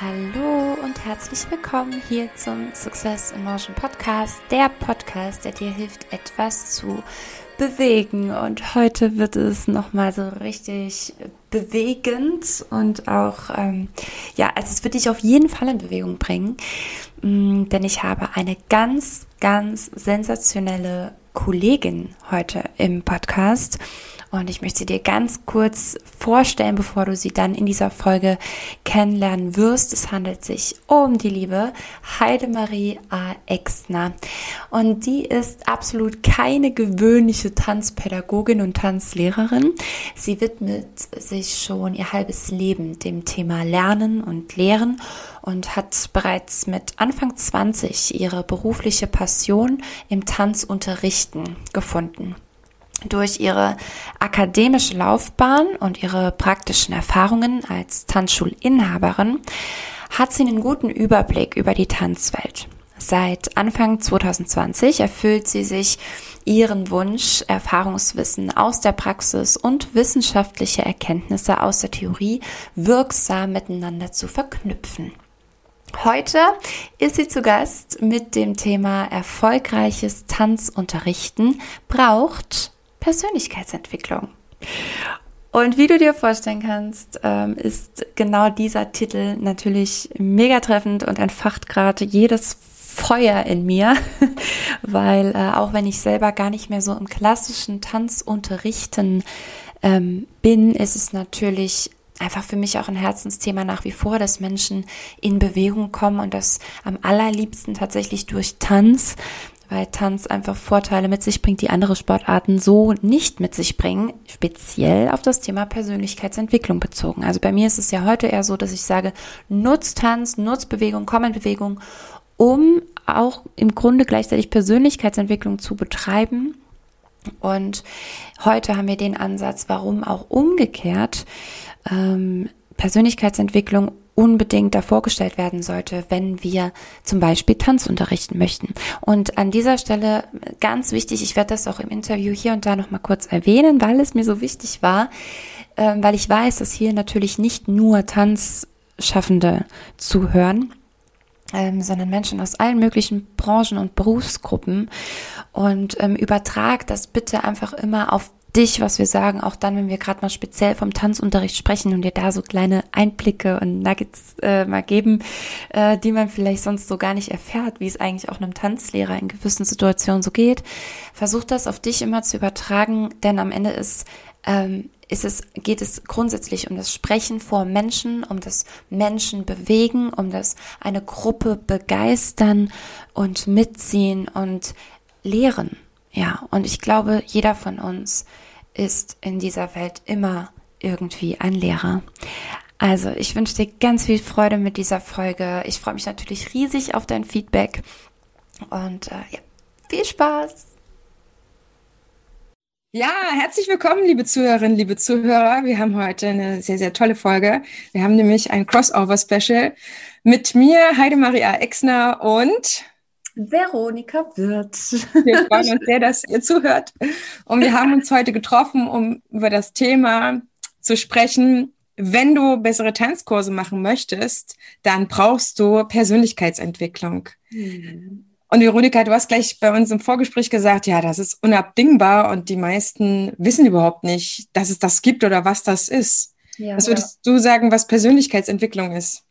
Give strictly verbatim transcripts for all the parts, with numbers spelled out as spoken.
Hallo und herzlich willkommen hier zum Success Emotion Podcast, der Podcast, der dir hilft, etwas zu bewegen. Und heute wird es nochmal so richtig bewegend und auch, ähm, ja, also es wird dich auf jeden Fall in Bewegung bringen, denn ich habe eine ganz, ganz sensationelle Kollegin heute im Podcast. Und ich möchte sie dir ganz kurz vorstellen, bevor du sie dann in dieser Folge kennenlernen wirst. Es handelt sich um die liebe Heidemarie A. Exner. Und die ist absolut keine gewöhnliche Tanzpädagogin und Tanzlehrerin. Sie widmet sich schon ihr halbes Leben dem Thema Lernen und Lehren und hat bereits mit Anfang zwanzig ihre berufliche Passion im Tanzunterrichten gefunden. Durch ihre akademische Laufbahn und ihre praktischen Erfahrungen als Tanzschulinhaberin hat sie einen guten Überblick über die Tanzwelt. Seit Anfang zwanzig zwanzig erfüllt sie sich ihren Wunsch, Erfahrungswissen aus der Praxis und wissenschaftliche Erkenntnisse aus der Theorie wirksam miteinander zu verknüpfen. Heute ist sie zu Gast mit dem Thema erfolgreiches Tanzunterrichten braucht Persönlichkeitsentwicklung. Und wie du dir vorstellen kannst, ist genau dieser Titel natürlich mega treffend und entfacht gerade jedes Feuer in mir, weil auch wenn ich selber gar nicht mehr so im klassischen Tanzunterrichten bin, ist es natürlich einfach für mich auch ein Herzensthema nach wie vor, dass Menschen in Bewegung kommen und das am allerliebsten tatsächlich durch Tanz, weil Tanz einfach Vorteile mit sich bringt, die andere Sportarten so nicht mit sich bringen, speziell auf das Thema Persönlichkeitsentwicklung bezogen. Also bei mir ist es ja heute eher so, dass ich sage, nutz Tanz, nutz Bewegung, komm in Bewegung, um auch im Grunde gleichzeitig Persönlichkeitsentwicklung zu betreiben. Und heute haben wir den Ansatz, warum auch umgekehrt ähm, Persönlichkeitsentwicklung unbedingt davor gestellt werden sollte, wenn wir zum Beispiel Tanz unterrichten möchten. Und an dieser Stelle ganz wichtig, ich werde das auch im Interview hier und da nochmal kurz erwähnen, weil es mir so wichtig war, äh, weil ich weiß, dass hier natürlich nicht nur Tanzschaffende zuhören, Ähm, sondern Menschen aus allen möglichen Branchen und Berufsgruppen, und ähm, übertrag das bitte einfach immer auf dich, was wir sagen, auch dann, wenn wir gerade mal speziell vom Tanzunterricht sprechen und dir da so kleine Einblicke und Nuggets äh, mal geben, äh, die man vielleicht sonst so gar nicht erfährt, wie es eigentlich auch einem Tanzlehrer in gewissen Situationen so geht. Versuch das auf dich immer zu übertragen, denn am Ende ist ähm, Ist es, geht es grundsätzlich um das Sprechen vor Menschen, um das Menschen bewegen, um das eine Gruppe begeistern und mitziehen und lehren. Ja, und ich glaube, jeder von uns ist in dieser Welt immer irgendwie ein Lehrer. Also, ich wünsche dir ganz viel Freude mit dieser Folge. Ich freue mich natürlich riesig auf dein Feedback und äh, ja, viel Spaß! Ja, herzlich willkommen, liebe Zuhörerinnen, liebe Zuhörer. Wir haben heute eine sehr, sehr tolle Folge. Wir haben nämlich ein Crossover-Special mit mir, Heidemarie A. Exner und Veronika Wirth. Wir freuen uns sehr, dass ihr zuhört. Und wir haben uns heute getroffen, um über das Thema zu sprechen: Wenn du bessere Tanzkurse machen möchtest, dann brauchst du Persönlichkeitsentwicklung. Mhm. Und Veronika, du hast gleich bei uns im Vorgespräch gesagt, ja, das ist unabdingbar und die meisten wissen überhaupt nicht, dass es das gibt oder was das ist. Ja, was würdest ja. du sagen, was Persönlichkeitsentwicklung ist?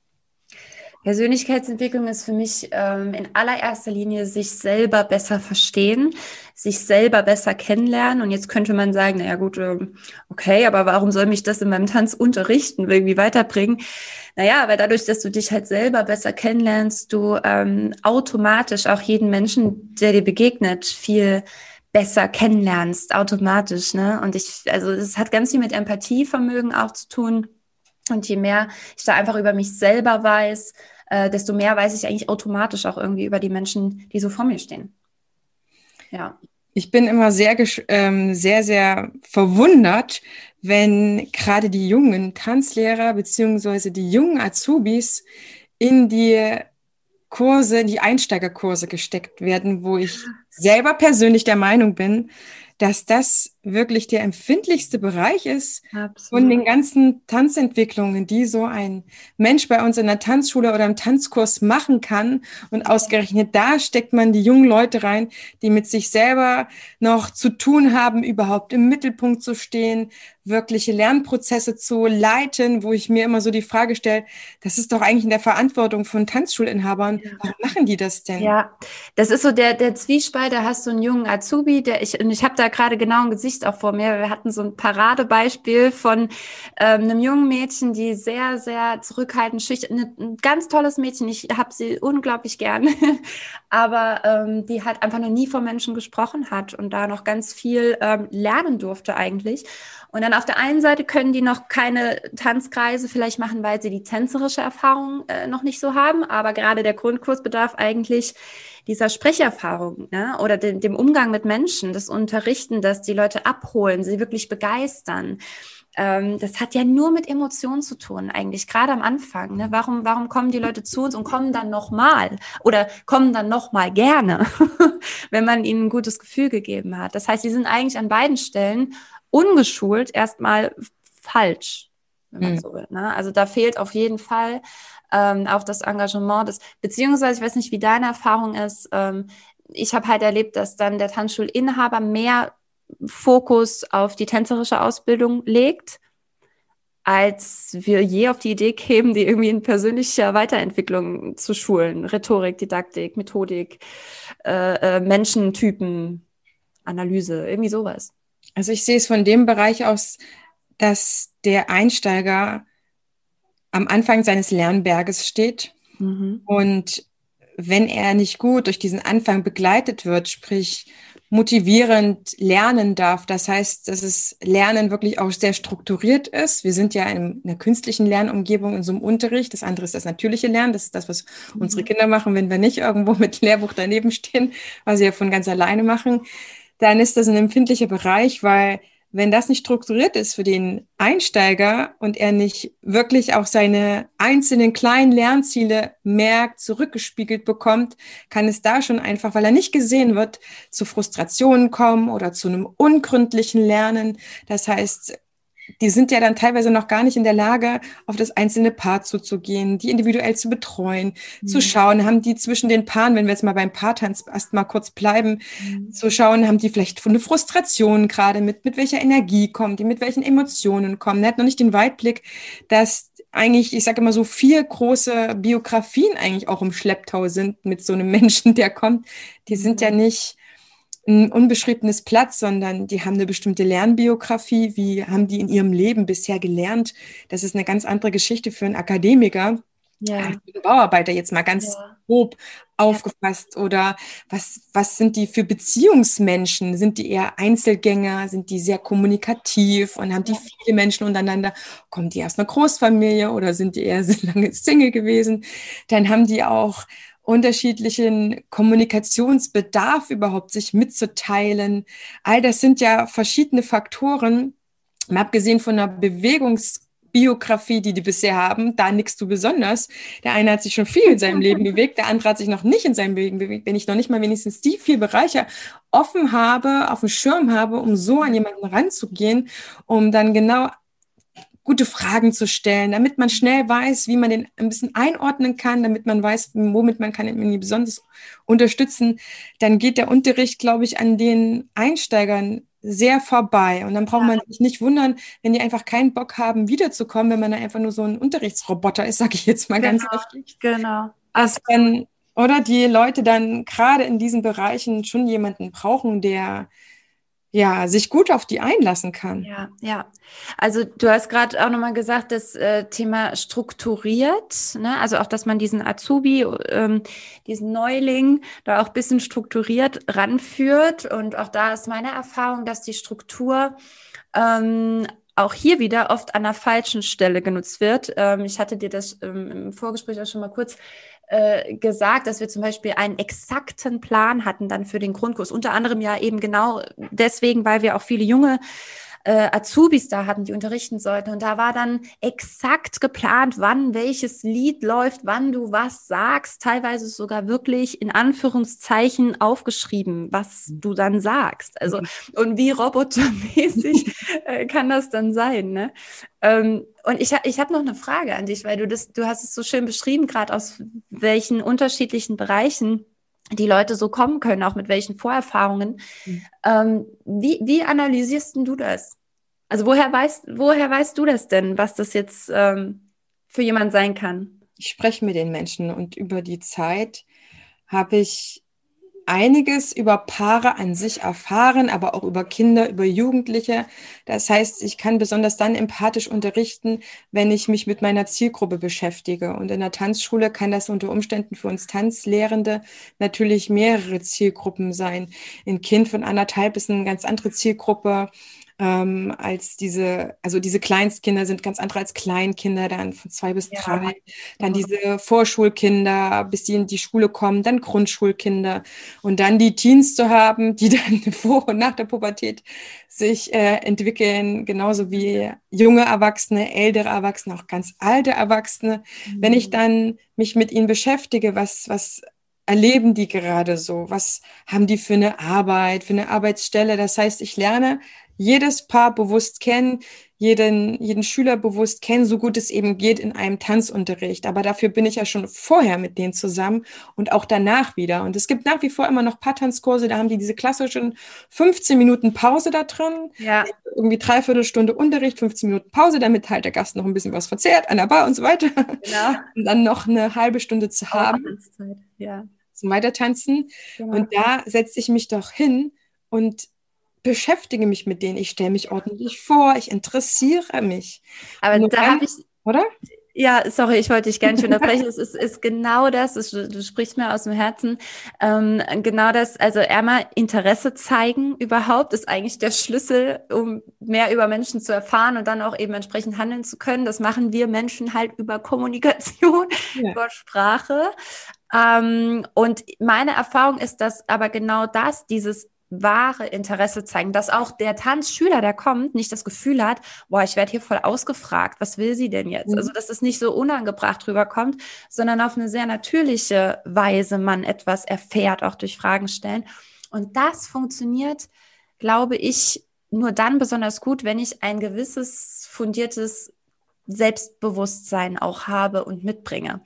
Persönlichkeitsentwicklung ist für mich ähm, in allererster Linie sich selber besser verstehen, sich selber besser kennenlernen. Und jetzt könnte man sagen, naja gut, okay, aber warum soll mich das in meinem Tanz unterrichten, irgendwie weiterbringen? Naja, weil dadurch, dass du dich halt selber besser kennenlernst, du ähm, automatisch auch jeden Menschen, der dir begegnet, viel besser kennenlernst, automatisch, ne? Und ich, also es hat ganz viel mit Empathievermögen auch zu tun. Und je mehr ich da einfach über mich selber weiß, Äh, desto mehr weiß ich eigentlich automatisch auch irgendwie über die Menschen, die so vor mir stehen. Ja. Ich bin immer sehr, ähm, sehr, sehr verwundert, wenn gerade die jungen Tanzlehrer beziehungsweise die jungen Azubis in die Kurse, die Einsteigerkurse gesteckt werden, wo ich selber persönlich der Meinung bin, dass das wirklich der empfindlichste Bereich ist Absolut. Von den ganzen Tanzentwicklungen, die so ein Mensch bei uns in der Tanzschule oder im Tanzkurs machen kann. Und ausgerechnet da steckt man die jungen Leute rein, die mit sich selber noch zu tun haben, überhaupt im Mittelpunkt zu stehen, wirkliche Lernprozesse zu leiten, wo ich mir immer so die Frage stelle, das ist doch eigentlich in der Verantwortung von Tanzschulinhabern. Ja. Warum machen die das denn? Ja, das ist so der, der Zwiespalt, da hast du einen jungen Azubi, der ich, und ich habe da gerade genau ein Gesicht auch vor mir, wir hatten so ein Paradebeispiel von ähm, einem jungen Mädchen, die sehr, sehr zurückhaltend, schüchtern, ne, ein ganz tolles Mädchen, ich habe sie unglaublich gern, aber ähm, die halt einfach noch nie vor Menschen gesprochen hat und da noch ganz viel ähm, lernen durfte eigentlich. Und dann auf der einen Seite können die noch keine Tanzkreise vielleicht machen, weil sie die tänzerische Erfahrung äh, noch nicht so haben, aber gerade der Grundkurs bedarf eigentlich dieser Sprecherfahrung, ne? Oder dem, dem Umgang mit Menschen, das Unterrichten, dass die Leute abholen, sie wirklich begeistern. Ähm, das hat ja nur mit Emotionen zu tun eigentlich, gerade am Anfang. Ne? Warum, warum kommen die Leute zu uns und kommen dann nochmal oder kommen dann nochmal gerne, wenn man ihnen ein gutes Gefühl gegeben hat? Das heißt, sie sind eigentlich an beiden Stellen ungeschult erstmal falsch, wenn man mhm. so will. Ne? Also da fehlt auf jeden Fall ähm, auch das Engagement, des, beziehungsweise ich weiß nicht, wie deine Erfahrung ist. Ähm, ich habe halt erlebt, dass dann der Tanzschulinhaber mehr Fokus auf die tänzerische Ausbildung legt, als wir je auf die Idee kämen, die irgendwie in persönlicher Weiterentwicklung zu schulen. Rhetorik, Didaktik, Methodik, äh, äh, Menschentypen, Analyse, irgendwie sowas. Also ich sehe es von dem Bereich aus, dass der Einsteiger am Anfang seines Lernberges steht mhm. und wenn er nicht gut durch diesen Anfang begleitet wird, sprich motivierend lernen darf, das heißt, dass es Lernen wirklich auch sehr strukturiert ist. Wir sind ja in einer künstlichen Lernumgebung, in so einem Unterricht. Das andere ist das natürliche Lernen, das ist das, was mhm. unsere Kinder machen, wenn wir nicht irgendwo mit Lehrbuch daneben stehen, was sie ja von ganz alleine machen. Dann ist das ein empfindlicher Bereich, weil wenn das nicht strukturiert ist für den Einsteiger und er nicht wirklich auch seine einzelnen kleinen Lernziele merkt, zurückgespiegelt bekommt, kann es da schon einfach, weil er nicht gesehen wird, zu Frustrationen kommen oder zu einem ungründlichen Lernen. Das heißt, die sind ja dann teilweise noch gar nicht in der Lage, auf das einzelne Paar zuzugehen, die individuell zu betreuen, mhm. zu schauen, haben die zwischen den Paaren, wenn wir jetzt mal beim Paartanz erstmal kurz bleiben, mhm. zu schauen, haben die vielleicht eine Frustration gerade mit, mit welcher Energie kommen die, mit welchen Emotionen kommen. Der hat noch nicht den Weitblick, dass eigentlich, ich sage immer so, vier große Biografien eigentlich auch im Schlepptau sind mit so einem Menschen, der kommt. Die sind ja nicht ein unbeschriebenes Blatt, sondern die haben eine bestimmte Lernbiografie, wie haben die in ihrem Leben bisher gelernt. Das ist eine ganz andere Geschichte für einen Akademiker, ja. als für einen Bauarbeiter jetzt mal ganz ja. grob aufgefasst. Ja. Oder was, was sind die für Beziehungsmenschen? Sind die eher Einzelgänger? Sind die sehr kommunikativ und haben die ja. viele Menschen untereinander? Kommen die aus einer Großfamilie oder sind die eher so lange Single gewesen? Dann haben die auch unterschiedlichen Kommunikationsbedarf überhaupt, sich mitzuteilen. All das sind ja verschiedene Faktoren, mal abgesehen von einer Bewegungsbiografie, die die bisher haben, da nichts zu besonders. Der eine hat sich schon viel in seinem Leben bewegt, der andere hat sich noch nicht in seinem Leben bewegt. Wenn ich noch nicht mal wenigstens die vier Bereiche offen habe, auf dem Schirm habe, um so an jemanden ranzugehen, um dann genau gute Fragen zu stellen, damit man schnell weiß, wie man den ein bisschen einordnen kann, damit man weiß, womit man kann ihn besonders unterstützen, dann geht der Unterricht, glaube ich, an den Einsteigern sehr vorbei. Und dann braucht ja. man sich nicht wundern, wenn die einfach keinen Bock haben, wiederzukommen, wenn man da einfach nur so ein Unterrichtsroboter ist, sage ich jetzt mal genau, ganz richtig. Genau. Also dann, oder die Leute dann gerade in diesen Bereichen schon jemanden brauchen, der ja, sich gut auf die einlassen kann. Ja, ja. Also du hast gerade auch nochmal gesagt, das äh, Thema strukturiert, ne? Also auch, dass man diesen Azubi, ähm, diesen Neuling da auch ein bisschen strukturiert ranführt. Und auch da ist meine Erfahrung, dass die Struktur ähm, auch hier wieder oft an der falschen Stelle genutzt wird. Ähm, ich hatte dir das ähm, im Vorgespräch auch schon mal kurz gesagt, dass wir zum Beispiel einen exakten Plan hatten dann für den Grundkurs. Unter anderem ja eben genau deswegen, weil wir auch viele junge äh, Azubis da hatten, die unterrichten sollten. Und da war dann exakt geplant, wann welches Lied läuft, wann du was sagst. Teilweise sogar wirklich in Anführungszeichen aufgeschrieben, was du dann sagst. Also, und wie robotermäßig äh, kann das dann sein, ne? Ähm, und ich, ich habe noch eine Frage an dich, weil du das, du hast es so schön beschrieben, gerade aus welchen unterschiedlichen Bereichen die Leute so kommen können, auch mit welchen Vorerfahrungen. Mhm. Ähm, wie, wie analysierst denn du das? Also woher weißt, woher weißt du das denn, was das jetzt ähm, für jemand sein kann? Ich spreche mit den Menschen und über die Zeit habe ich einiges über Paare an sich erfahren, aber auch über Kinder, über Jugendliche. Das heißt, ich kann besonders dann empathisch unterrichten, wenn ich mich mit meiner Zielgruppe beschäftige. Und in der Tanzschule kann das unter Umständen für uns Tanzlehrende natürlich mehrere Zielgruppen sein. Ein Kind von anderthalb ist eine ganz andere Zielgruppe. Ähm, als diese, also diese Kleinstkinder sind ganz andere als Kleinkinder, dann von zwei bis ja. drei, dann diese Vorschulkinder, bis die in die Schule kommen, dann Grundschulkinder und dann die Teens zu haben, die dann vor und nach der Pubertät sich äh, entwickeln, genauso wie junge Erwachsene, ältere Erwachsene, auch ganz alte Erwachsene. Mhm. Wenn ich dann mich mit ihnen beschäftige, was, was erleben die gerade so, was haben die für eine Arbeit, für eine Arbeitsstelle, das heißt, ich lerne jedes Paar bewusst kennen, jeden, jeden Schüler bewusst kennen, so gut es eben geht in einem Tanzunterricht. Aber dafür bin ich ja schon vorher mit denen zusammen und auch danach wieder. Und es gibt nach wie vor immer noch Paartanzkurse, da haben die diese klassischen fünfzehn Minuten Pause da drin. Ja. Irgendwie dreiviertel Stunde Unterricht, fünfzehn Minuten Pause, damit halt der Gast noch ein bisschen was verzehrt, an der Bar und so weiter. Genau. Und dann noch eine halbe Stunde zu haben, ja. zum Weitertanzen. Genau. Und da setze ich mich doch hin und beschäftige mich mit denen, ich stelle mich ordentlich vor, ich interessiere mich. Aber nur da habe ich, oder? Ja, sorry, ich wollte dich gar nicht unterbrechen. Es ist, ist genau das, es, du sprichst mir aus dem Herzen, ähm, genau das, also erstmal Interesse zeigen überhaupt ist eigentlich der Schlüssel, um mehr über Menschen zu erfahren und dann auch eben entsprechend handeln zu können. Das machen wir Menschen halt über Kommunikation, ja. über Sprache. Ähm, und meine Erfahrung ist, dass aber genau das, dieses wahre Interesse zeigen, dass auch der Tanzschüler, der kommt, nicht das Gefühl hat, boah, ich werde hier voll ausgefragt, was will sie denn jetzt? Also, dass es nicht so unangebracht rüberkommt, sondern auf eine sehr natürliche Weise man etwas erfährt, auch durch Fragen stellen. Und das funktioniert, glaube ich, nur dann besonders gut, wenn ich ein gewisses fundiertes Selbstbewusstsein auch habe und mitbringe.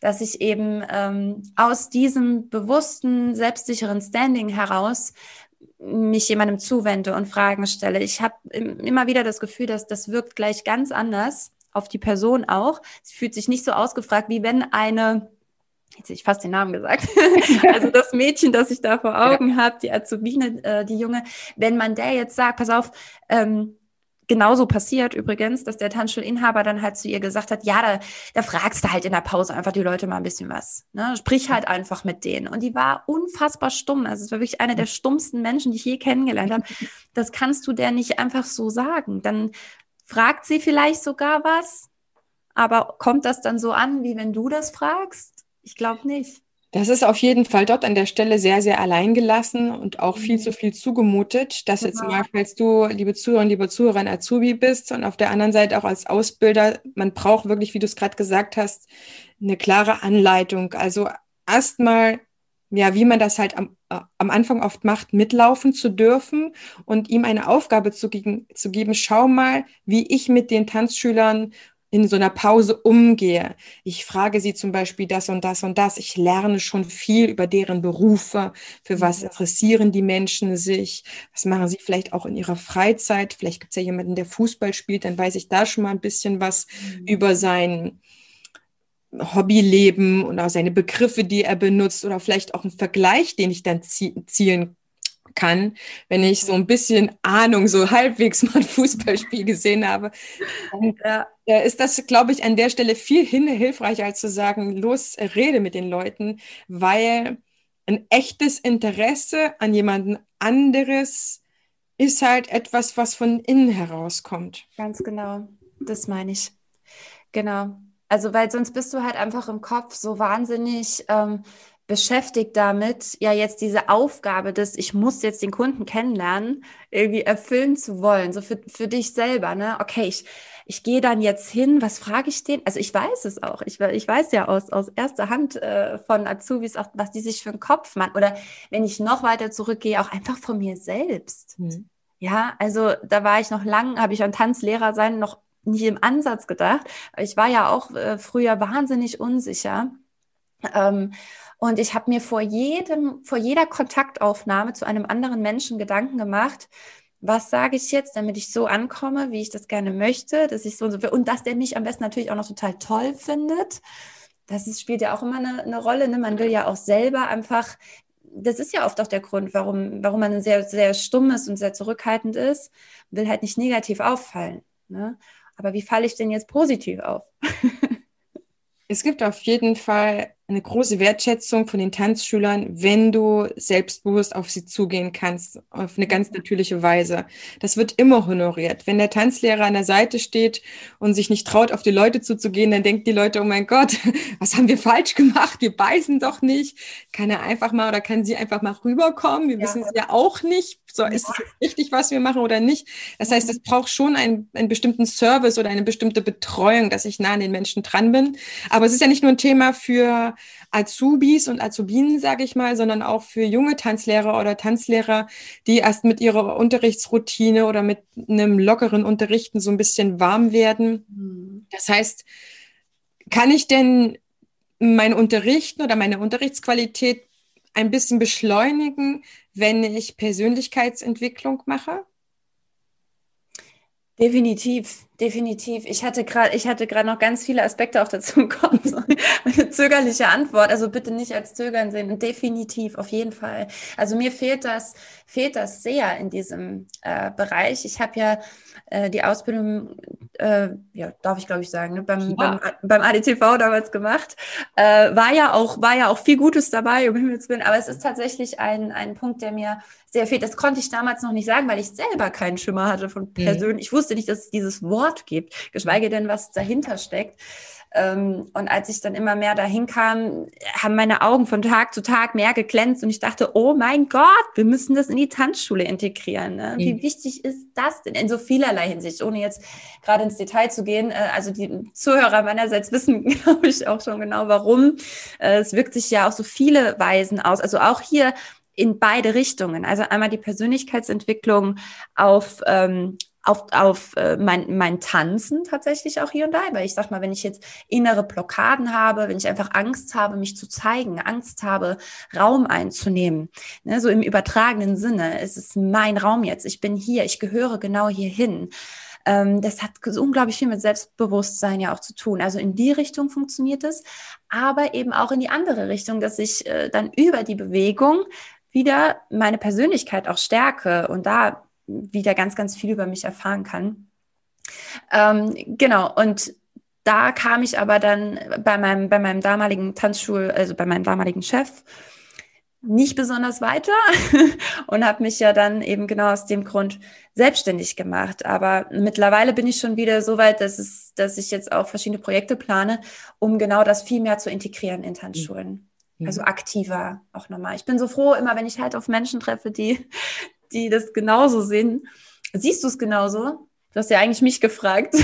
Dass ich eben ähm, aus diesem bewussten, selbstsicheren Standing heraus mich jemandem zuwende und Fragen stelle. Ich habe immer wieder das Gefühl, dass das wirkt gleich ganz anders auf die Person auch. Sie fühlt sich nicht so ausgefragt, wie wenn eine, jetzt hätte ich fast den Namen gesagt, also das Mädchen, das ich da vor Augen ja. habe, die Azubine, äh, die Junge, wenn man der jetzt sagt, pass auf, ähm, genauso passiert übrigens, dass der Tanzschulinhaber dann halt zu ihr gesagt hat, ja, da, da fragst du halt in der Pause einfach die Leute mal ein bisschen was. Ne? Sprich halt einfach mit denen. Und die war unfassbar stumm. Also es war wirklich eine der stummsten Menschen, die ich je kennengelernt habe. Das kannst du der nicht einfach so sagen. Dann fragt sie vielleicht sogar was, aber kommt das dann so an, wie wenn du das fragst? Ich glaube nicht. Das ist auf jeden Fall dort an der Stelle sehr, sehr allein gelassen und auch viel zu viel zugemutet, dass jetzt mal, falls du, liebe Zuhörerin, liebe Zuhörerin, Azubi bist und auf der anderen Seite auch als Ausbilder, man braucht wirklich, wie du es gerade gesagt hast, eine klare Anleitung. Also erstmal, ja, wie man das halt am, äh, am Anfang oft macht, mitlaufen zu dürfen und ihm eine Aufgabe zu, ge- zu geben, schau mal, wie ich mit den Tanzschülern in so einer Pause umgehe. Ich frage sie zum Beispiel das und das und das. Ich lerne schon viel über deren Berufe, für was interessieren die Menschen sich, was machen sie vielleicht auch in ihrer Freizeit. Vielleicht gibt es ja jemanden, der Fußball spielt, dann weiß ich da schon mal ein bisschen was mhm. über sein Hobbyleben und auch seine Begriffe, die er benutzt oder vielleicht auch einen Vergleich, den ich dann zielen kann. kann, wenn ich so ein bisschen Ahnung, so halbwegs mal ein Fußballspiel gesehen habe, und, äh, ist das, glaube ich, an der Stelle viel hilfreicher, als zu sagen, los, rede mit den Leuten, weil ein echtes Interesse an jemanden anderes ist halt etwas, was von innen herauskommt. Ganz genau, das meine ich. Genau. Also, weil sonst bist du halt einfach im Kopf so wahnsinnig ähm, beschäftigt damit, ja jetzt diese Aufgabe des, ich muss jetzt den Kunden kennenlernen, irgendwie erfüllen zu wollen, so für, für dich selber, ne? Okay, ich, ich gehe dann jetzt hin, was frage ich den? Also ich weiß es auch, ich, ich weiß ja aus, aus erster Hand äh, von Azubis auch, was die sich für einen Kopf machen. Oder wenn ich noch weiter zurückgehe, auch einfach von mir selbst. Mhm. Ja, also da war ich noch lang, habe ich an Tanzlehrer sein noch nicht im Ansatz gedacht. Ich war ja auch äh, früher wahnsinnig unsicher. Ähm, und ich habe mir vor jedem, vor jeder Kontaktaufnahme zu einem anderen Menschen Gedanken gemacht, was sage ich jetzt, damit ich so ankomme, wie ich das gerne möchte, dass ich so und so will, und dass der mich am besten natürlich auch noch total toll findet. Das ist, spielt ja auch immer eine, eine Rolle, ne? Man will ja auch selber einfach, das ist ja oft auch der Grund, warum, warum man sehr, sehr stumm ist und sehr zurückhaltend ist, will halt nicht negativ auffallen, ne? Aber wie falle ich denn jetzt positiv auf? Es gibt auf jeden Fall eine große Wertschätzung von den Tanzschülern, wenn du selbstbewusst auf sie zugehen kannst, auf eine ganz natürliche Weise. Das wird immer honoriert. Wenn der Tanzlehrer an der Seite steht und sich nicht traut, auf die Leute zuzugehen, dann denken die Leute, oh mein Gott, was haben wir falsch gemacht? Wir beißen doch nicht. Kann er einfach mal oder kann sie einfach mal rüberkommen? Wir ja. wissen es ja auch nicht. So, ist es jetzt richtig, was wir machen oder nicht? Das heißt, es braucht schon einen, einen bestimmten Service oder eine bestimmte Betreuung, dass ich nah an den Menschen dran bin. Aber es ist ja nicht nur ein Thema für Azubis und Azubinen, sage ich mal, sondern auch für junge Tanzlehrer oder Tanzlehrer, die erst mit ihrer Unterrichtsroutine oder mit einem lockeren Unterrichten so ein bisschen warm werden. Das heißt, kann ich denn mein Unterrichten oder meine Unterrichtsqualität ein bisschen beschleunigen, wenn ich Persönlichkeitsentwicklung mache? Definitiv, definitiv. Ich hatte gerade, ich hatte gerade noch ganz viele Aspekte auch dazu im Kopf. Eine zögerliche Antwort, also bitte nicht als Zögern sehen. Und definitiv, auf jeden Fall. Also mir fehlt das, fehlt das sehr in diesem äh, Bereich. Ich habe ja äh, die Ausbildung, äh, ja, darf ich glaube ich sagen, ne, beim, ja. beim, beim A D T V damals gemacht. Äh, war ja auch, war ja auch viel Gutes dabei, um Himmels Willen. Aber es ist tatsächlich ein, ein Punkt, der mir sehr fehlt. Das konnte ich damals noch nicht sagen, weil ich selber keinen Schimmer hatte von Persönlichkeit. Ich wusste nicht, dass es dieses Wort gibt, geschweige denn, was dahinter steckt. Und als ich dann immer mehr dahin kam, haben meine Augen von Tag zu Tag mehr geglänzt und ich dachte, oh mein Gott, wir müssen das in die Tanzschule integrieren. Ne? Wie mhm. wichtig ist das denn? In so vielerlei Hinsicht, ohne jetzt gerade ins Detail zu gehen. Also die Zuhörer meinerseits wissen, glaube ich, auch schon genau, warum. Es wirkt sich ja auf so viele Weisen aus. Also auch hier in beide Richtungen. Also einmal die Persönlichkeitsentwicklung auf, ähm, auf, auf äh, mein, mein Tanzen tatsächlich auch hier und da. Weil ich sag mal, wenn ich jetzt innere Blockaden habe, wenn ich einfach Angst habe, mich zu zeigen, Angst habe, Raum einzunehmen, ne, so im übertragenen Sinne, es ist mein Raum jetzt, ich bin hier, ich gehöre genau hierhin. Ähm, das hat unglaublich viel mit Selbstbewusstsein ja auch zu tun. Also in die Richtung funktioniert es, aber eben auch in die andere Richtung, dass ich äh, dann über die Bewegung wieder meine Persönlichkeit auch stärke und da wieder ganz, ganz viel über mich erfahren kann. Ähm, genau, und da kam ich aber dann bei meinem, bei meinem damaligen Tanzschul, also bei meinem damaligen Chef, nicht besonders weiter und habe mich ja dann eben genau aus dem Grund selbstständig gemacht. Aber mittlerweile bin ich schon wieder so weit, dass, es, dass ich jetzt auch verschiedene Projekte plane, um genau das viel mehr zu integrieren in Tanzschulen. Mhm. Also aktiver auch nochmal. Ich bin so froh, immer wenn ich halt auf Menschen treffe, die, die das genauso sehen. Siehst du es genauso? Du hast ja eigentlich mich gefragt.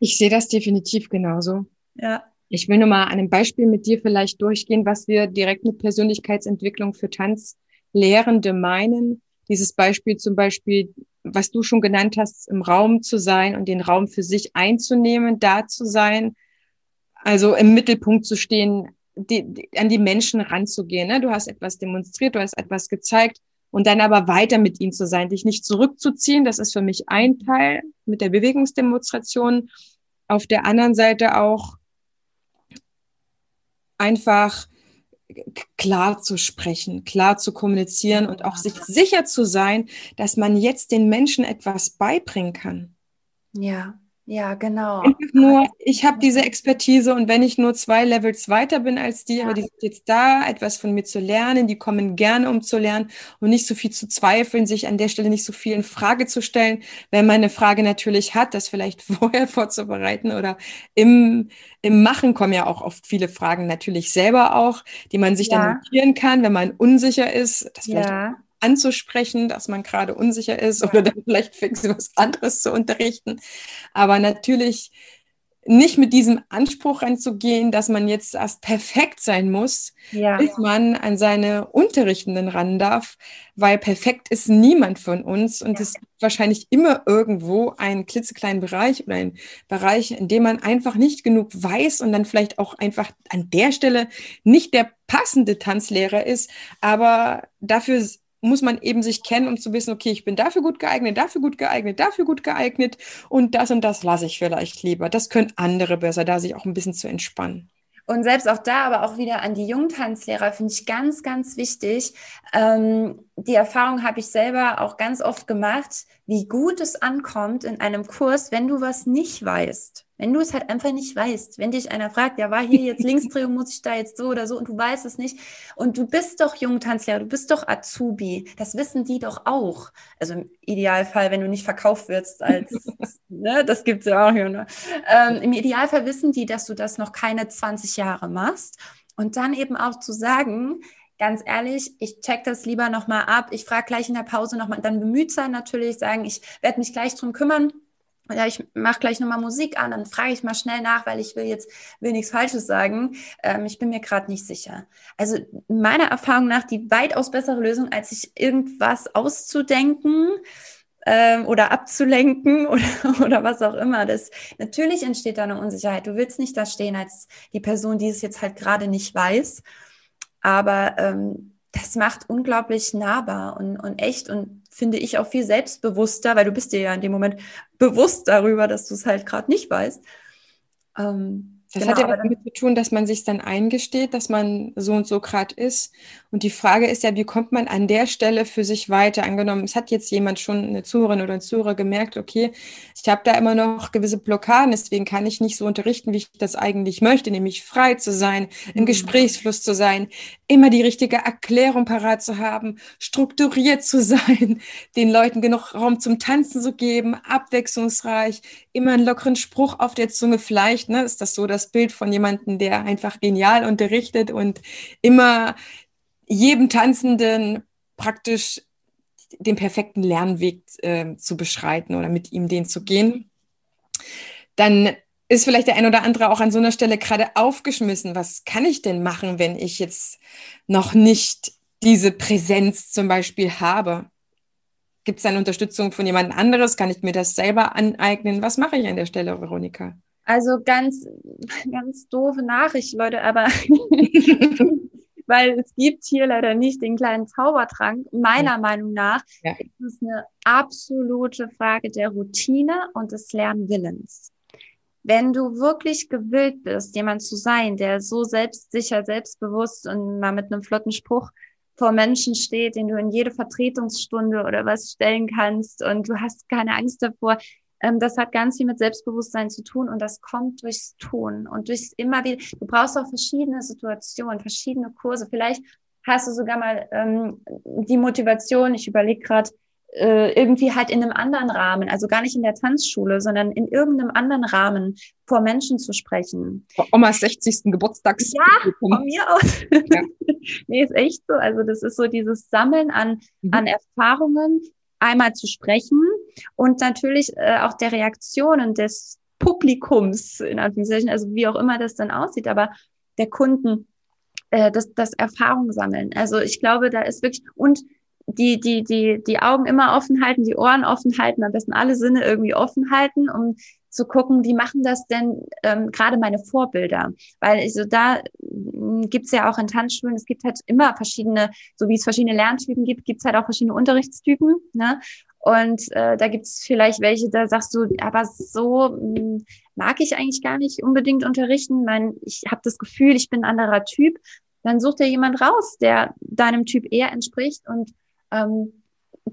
Ich sehe das definitiv genauso. Ja. Ich will nur mal an einem Beispiel mit dir vielleicht durchgehen, was wir direkt mit Persönlichkeitsentwicklung für Tanzlehrende meinen. Dieses Beispiel zum Beispiel, was du schon genannt hast, im Raum zu sein und den Raum für sich einzunehmen, da zu sein, also im Mittelpunkt zu stehen, Die, die, an die Menschen ranzugehen. Ne? Du hast etwas demonstriert, du hast etwas gezeigt und dann aber weiter mit ihnen zu sein, dich nicht zurückzuziehen. Das ist für mich ein Teil mit der Bewegungsdemonstration. Auf der anderen Seite auch einfach klar zu sprechen, klar zu kommunizieren und auch sich sicher zu sein, dass man jetzt den Menschen etwas beibringen kann. Ja. Ja, genau. Einfach nur, ich habe diese Expertise und wenn ich nur zwei Levels weiter bin als die, ja. aber die sind jetzt da, etwas von mir zu lernen, die kommen gerne, um zu lernen und nicht so viel zu zweifeln, sich an der Stelle nicht so viel in Frage zu stellen, wenn man eine Frage natürlich hat, das vielleicht vorher vorzubereiten oder im, im Machen kommen ja auch oft viele Fragen natürlich selber auch, die man sich ja. dann notieren kann, wenn man unsicher ist, das vielleicht ja. anzusprechen, dass man gerade unsicher ist ja. oder dann vielleicht fix was anderes zu unterrichten. Aber natürlich nicht mit diesem Anspruch ranzugehen, dass man jetzt erst perfekt sein muss, ja. bis man an seine Unterrichtenden ran darf, weil perfekt ist niemand von uns und es ja. gibt wahrscheinlich immer irgendwo einen klitzekleinen Bereich oder einen Bereich, in dem man einfach nicht genug weiß und dann vielleicht auch einfach an der Stelle nicht der passende Tanzlehrer ist, aber dafür muss man eben sich kennen, um zu wissen, okay, ich bin dafür gut geeignet, dafür gut geeignet, dafür gut geeignet und das und das lasse ich vielleicht lieber. Das können andere besser, da sich auch ein bisschen zu entspannen. Und selbst auch da, aber auch wieder an die Jungtanzlehrer, finde ich ganz, ganz wichtig. Ähm, die Erfahrung habe ich selber auch ganz oft gemacht, wie gut es ankommt in einem Kurs, wenn du was nicht weißt. Wenn du es halt einfach nicht weißt, wenn dich einer fragt, ja, war hier jetzt Linksdrehung, muss ich da jetzt so oder so und du weißt es nicht und du bist doch Jungtanzlehrer, du bist doch Azubi, das wissen die doch auch. Also im Idealfall, wenn du nicht verkauft wirst als, ne, das gibt's ja auch hier, ne? ähm, im Idealfall wissen die, dass du das noch keine zwanzig Jahre machst und dann eben auch zu sagen, ganz ehrlich, ich check das lieber nochmal ab, ich frage gleich in der Pause nochmal, dann bemüht sein natürlich, sagen, ich werde mich gleich drum kümmern, ja, ich mache gleich nochmal Musik an, dann frage ich mal schnell nach, weil ich will jetzt will nichts Falsches sagen. Ähm, ich bin mir gerade nicht sicher. Also meiner Erfahrung nach die weitaus bessere Lösung, als sich irgendwas auszudenken ähm, oder abzulenken oder, oder was auch immer. Das, natürlich entsteht da eine Unsicherheit. Du willst nicht da stehen als die Person, die es jetzt halt gerade nicht weiß. Aber ähm, das macht unglaublich nahbar und, und echt und finde ich auch viel selbstbewusster, weil du bist dir ja in dem Moment bewusst darüber, dass du es halt gerade nicht weißt. Ähm, das genau, hat ja was damit zu tun, dass man sich dann eingesteht, dass man so und so gerade ist. Und die Frage ist ja, wie kommt man an der Stelle für sich weiter? Angenommen, es hat jetzt jemand schon eine Zuhörerin oder ein Zuhörer gemerkt, okay, ich habe da immer noch gewisse Blockaden, deswegen kann ich nicht so unterrichten, wie ich das eigentlich möchte, nämlich frei zu sein, im mhm. Gesprächsfluss zu sein, immer die richtige Erklärung parat zu haben, strukturiert zu sein, den Leuten genug Raum zum Tanzen zu geben, abwechslungsreich, immer einen lockeren Spruch auf der Zunge. Vielleicht, ne, ist das so das Bild von jemandem, der einfach genial unterrichtet und immer jedem Tanzenden praktisch den perfekten Lernweg äh, zu beschreiten oder mit ihm den zu gehen. Dann ist vielleicht der ein oder andere auch an so einer Stelle gerade aufgeschmissen. Was kann ich denn machen, wenn ich jetzt noch nicht diese Präsenz zum Beispiel habe? Gibt es dann Unterstützung von jemand anderes? Kann ich mir das selber aneignen? Was mache ich an der Stelle, Veronika? Also ganz, ganz doofe Nachricht, Leute, aber weil es gibt hier leider nicht den kleinen Zaubertrank. Meiner ja. Meinung nach ja. ist es eine absolute Frage der Routine und des Lernwillens. Wenn du wirklich gewillt bist, jemand zu sein, der so selbstsicher, selbstbewusst und mal mit einem flotten Spruch vor Menschen steht, den du in jede Vertretungsstunde oder was stellen kannst und du hast keine Angst davor, das hat ganz viel mit Selbstbewusstsein zu tun und das kommt durchs Tun und durchs immer wieder. Du brauchst auch verschiedene Situationen, verschiedene Kurse. Vielleicht hast du sogar mal ähm, die Motivation, ich überlege gerade, irgendwie halt in einem anderen Rahmen, also gar nicht in der Tanzschule, sondern in irgendeinem anderen Rahmen vor Menschen zu sprechen. Omas sechzigsten Geburtstags. Ja, von mir aus. Ja. Nee, ist echt so. Also das ist so dieses Sammeln an, mhm. an Erfahrungen, einmal zu sprechen und natürlich äh, auch der Reaktionen des Publikums, in Anführungszeichen, also wie auch immer das dann aussieht, aber der Kunden, äh, das, das Erfahrung sammeln. Also ich glaube, da ist wirklich, und Die, die, die, die Augen immer offen halten, die Ohren offen halten, am besten alle Sinne irgendwie offen halten, um zu gucken, wie machen das denn ähm, gerade meine Vorbilder? Weil also da mh, gibt's ja auch in Tanzschulen, es gibt halt immer verschiedene, so wie es verschiedene Lerntypen gibt, gibt's halt auch verschiedene Unterrichtstypen, ne? Und äh, da gibt's vielleicht welche, da sagst du, aber so mh, mag ich eigentlich gar nicht unbedingt unterrichten, mein, ich habe das Gefühl, ich bin ein anderer Typ. Dann such dir jemand raus, der deinem Typ eher entspricht und Ähm,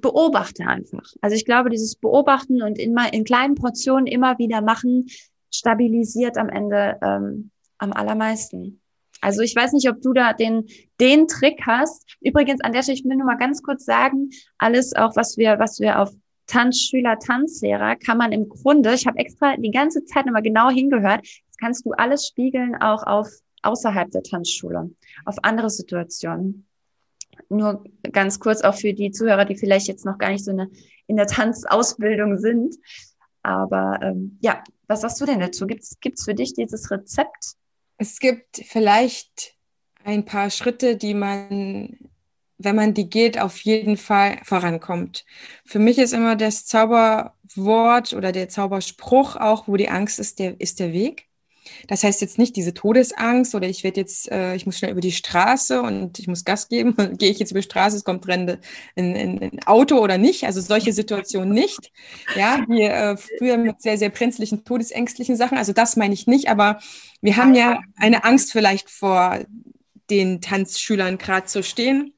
beobachte einfach. Also ich glaube, dieses Beobachten und immer in kleinen Portionen immer wieder machen, stabilisiert am Ende ähm, am allermeisten. Also ich weiß nicht, ob du da den den Trick hast. Übrigens an der Stelle, ich will nur mal ganz kurz sagen, alles auch, was wir was wir auf Tanzschüler, Tanzlehrer, kann man im Grunde, ich habe extra die ganze Zeit nochmal genau hingehört, das kannst du alles spiegeln, auch auf außerhalb der Tanzschule, auf andere Situationen. Nur ganz kurz auch für die Zuhörer, die vielleicht jetzt noch gar nicht so eine, in der Tanzausbildung sind. Aber ähm, ja, was sagst du denn dazu? Gibt's, gibt's für dich dieses Rezept? Es gibt vielleicht ein paar Schritte, die man, wenn man die geht, auf jeden Fall vorankommt. Für mich ist immer das Zauberwort oder der Zauberspruch auch, wo die Angst ist, der ist der Weg. Das heißt jetzt nicht diese Todesangst oder ich werde jetzt, äh, ich muss schnell über die Straße und ich muss Gas geben und gehe ich jetzt über die Straße, es kommt ein Auto oder nicht, also solche Situationen nicht. Ja, wir äh, früher mit sehr, sehr brenzlichen, todesängstlichen Sachen, also das meine ich nicht, aber wir haben ja eine Angst vielleicht vor den Tanzschülern gerade zu stehen.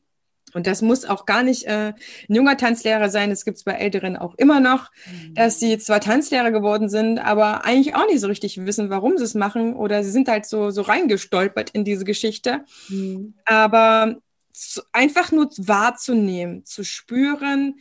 Und das muss auch gar nicht äh, ein junger Tanzlehrer sein, das gibt es bei Älteren auch immer noch, mhm. dass sie zwar Tanzlehrer geworden sind, aber eigentlich auch nicht so richtig wissen, warum sie es machen oder sie sind halt so, so reingestolpert in diese Geschichte. Mhm. Aber zu, einfach nur wahrzunehmen, zu spüren,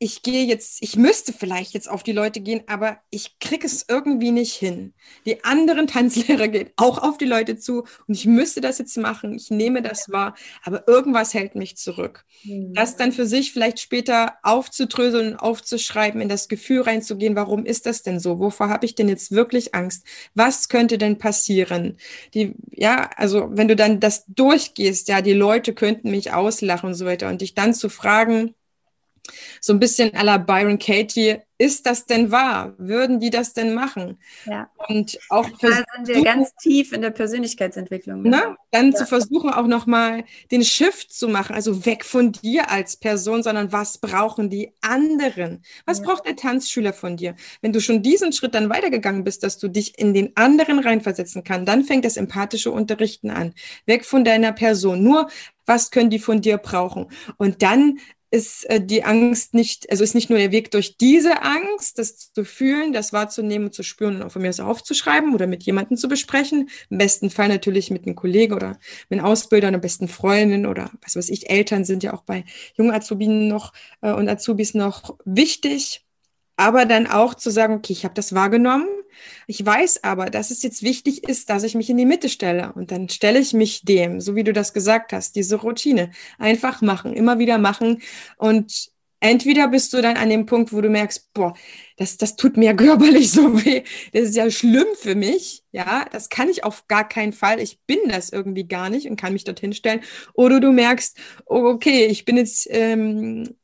ich gehe jetzt, ich müsste vielleicht jetzt auf die Leute gehen, aber ich kriege es irgendwie nicht hin. Die anderen Tanzlehrer gehen auch auf die Leute zu und ich müsste das jetzt machen, ich nehme das wahr, aber irgendwas hält mich zurück. Mhm. Das dann für sich vielleicht später aufzudröseln, aufzuschreiben, in das Gefühl reinzugehen, warum ist das denn so? Wovor habe ich denn jetzt wirklich Angst? Was könnte denn passieren? Die, ja, also wenn du dann das durchgehst, ja, die Leute könnten mich auslachen und so weiter und dich dann zu fragen, so ein bisschen à la Byron Katie, ist das denn wahr? Würden die das denn machen? Ja. Und auch da sind wir ganz tief in der Persönlichkeitsentwicklung. Ne? Dann ja. zu versuchen, auch nochmal den Shift zu machen, also weg von dir als Person, sondern was brauchen die anderen? Was ja. braucht der Tanzschüler von dir? Wenn du schon diesen Schritt dann weitergegangen bist, dass du dich in den anderen reinversetzen kannst, dann fängt das empathische Unterrichten an. Weg von deiner Person. Nur, was können die von dir brauchen? Und dann ist die Angst nicht, also ist nicht nur der Weg durch diese Angst, das zu fühlen, das wahrzunehmen, zu spüren und auch von mir aus aufzuschreiben oder mit jemandem zu besprechen. Im besten Fall natürlich mit einem Kollegen oder mit einem Ausbilder, einer besten Freundin oder was weiß ich, Eltern sind ja auch bei jungen Azubinen noch äh, und Azubis noch wichtig. Aber dann auch zu sagen, okay, ich habe das wahrgenommen. Ich weiß aber, dass es jetzt wichtig ist, dass ich mich in die Mitte stelle. Und dann stelle ich mich dem, so wie du das gesagt hast, diese Routine. Einfach machen, immer wieder machen. Und entweder bist du dann an dem Punkt, wo du merkst, boah, das, das tut mir körperlich so weh. Das ist ja schlimm für mich. Ja, das kann ich auf gar keinen Fall. Ich bin das irgendwie gar nicht und kann mich dorthin stellen. Oder du merkst, okay, ich bin jetzt... Ähm,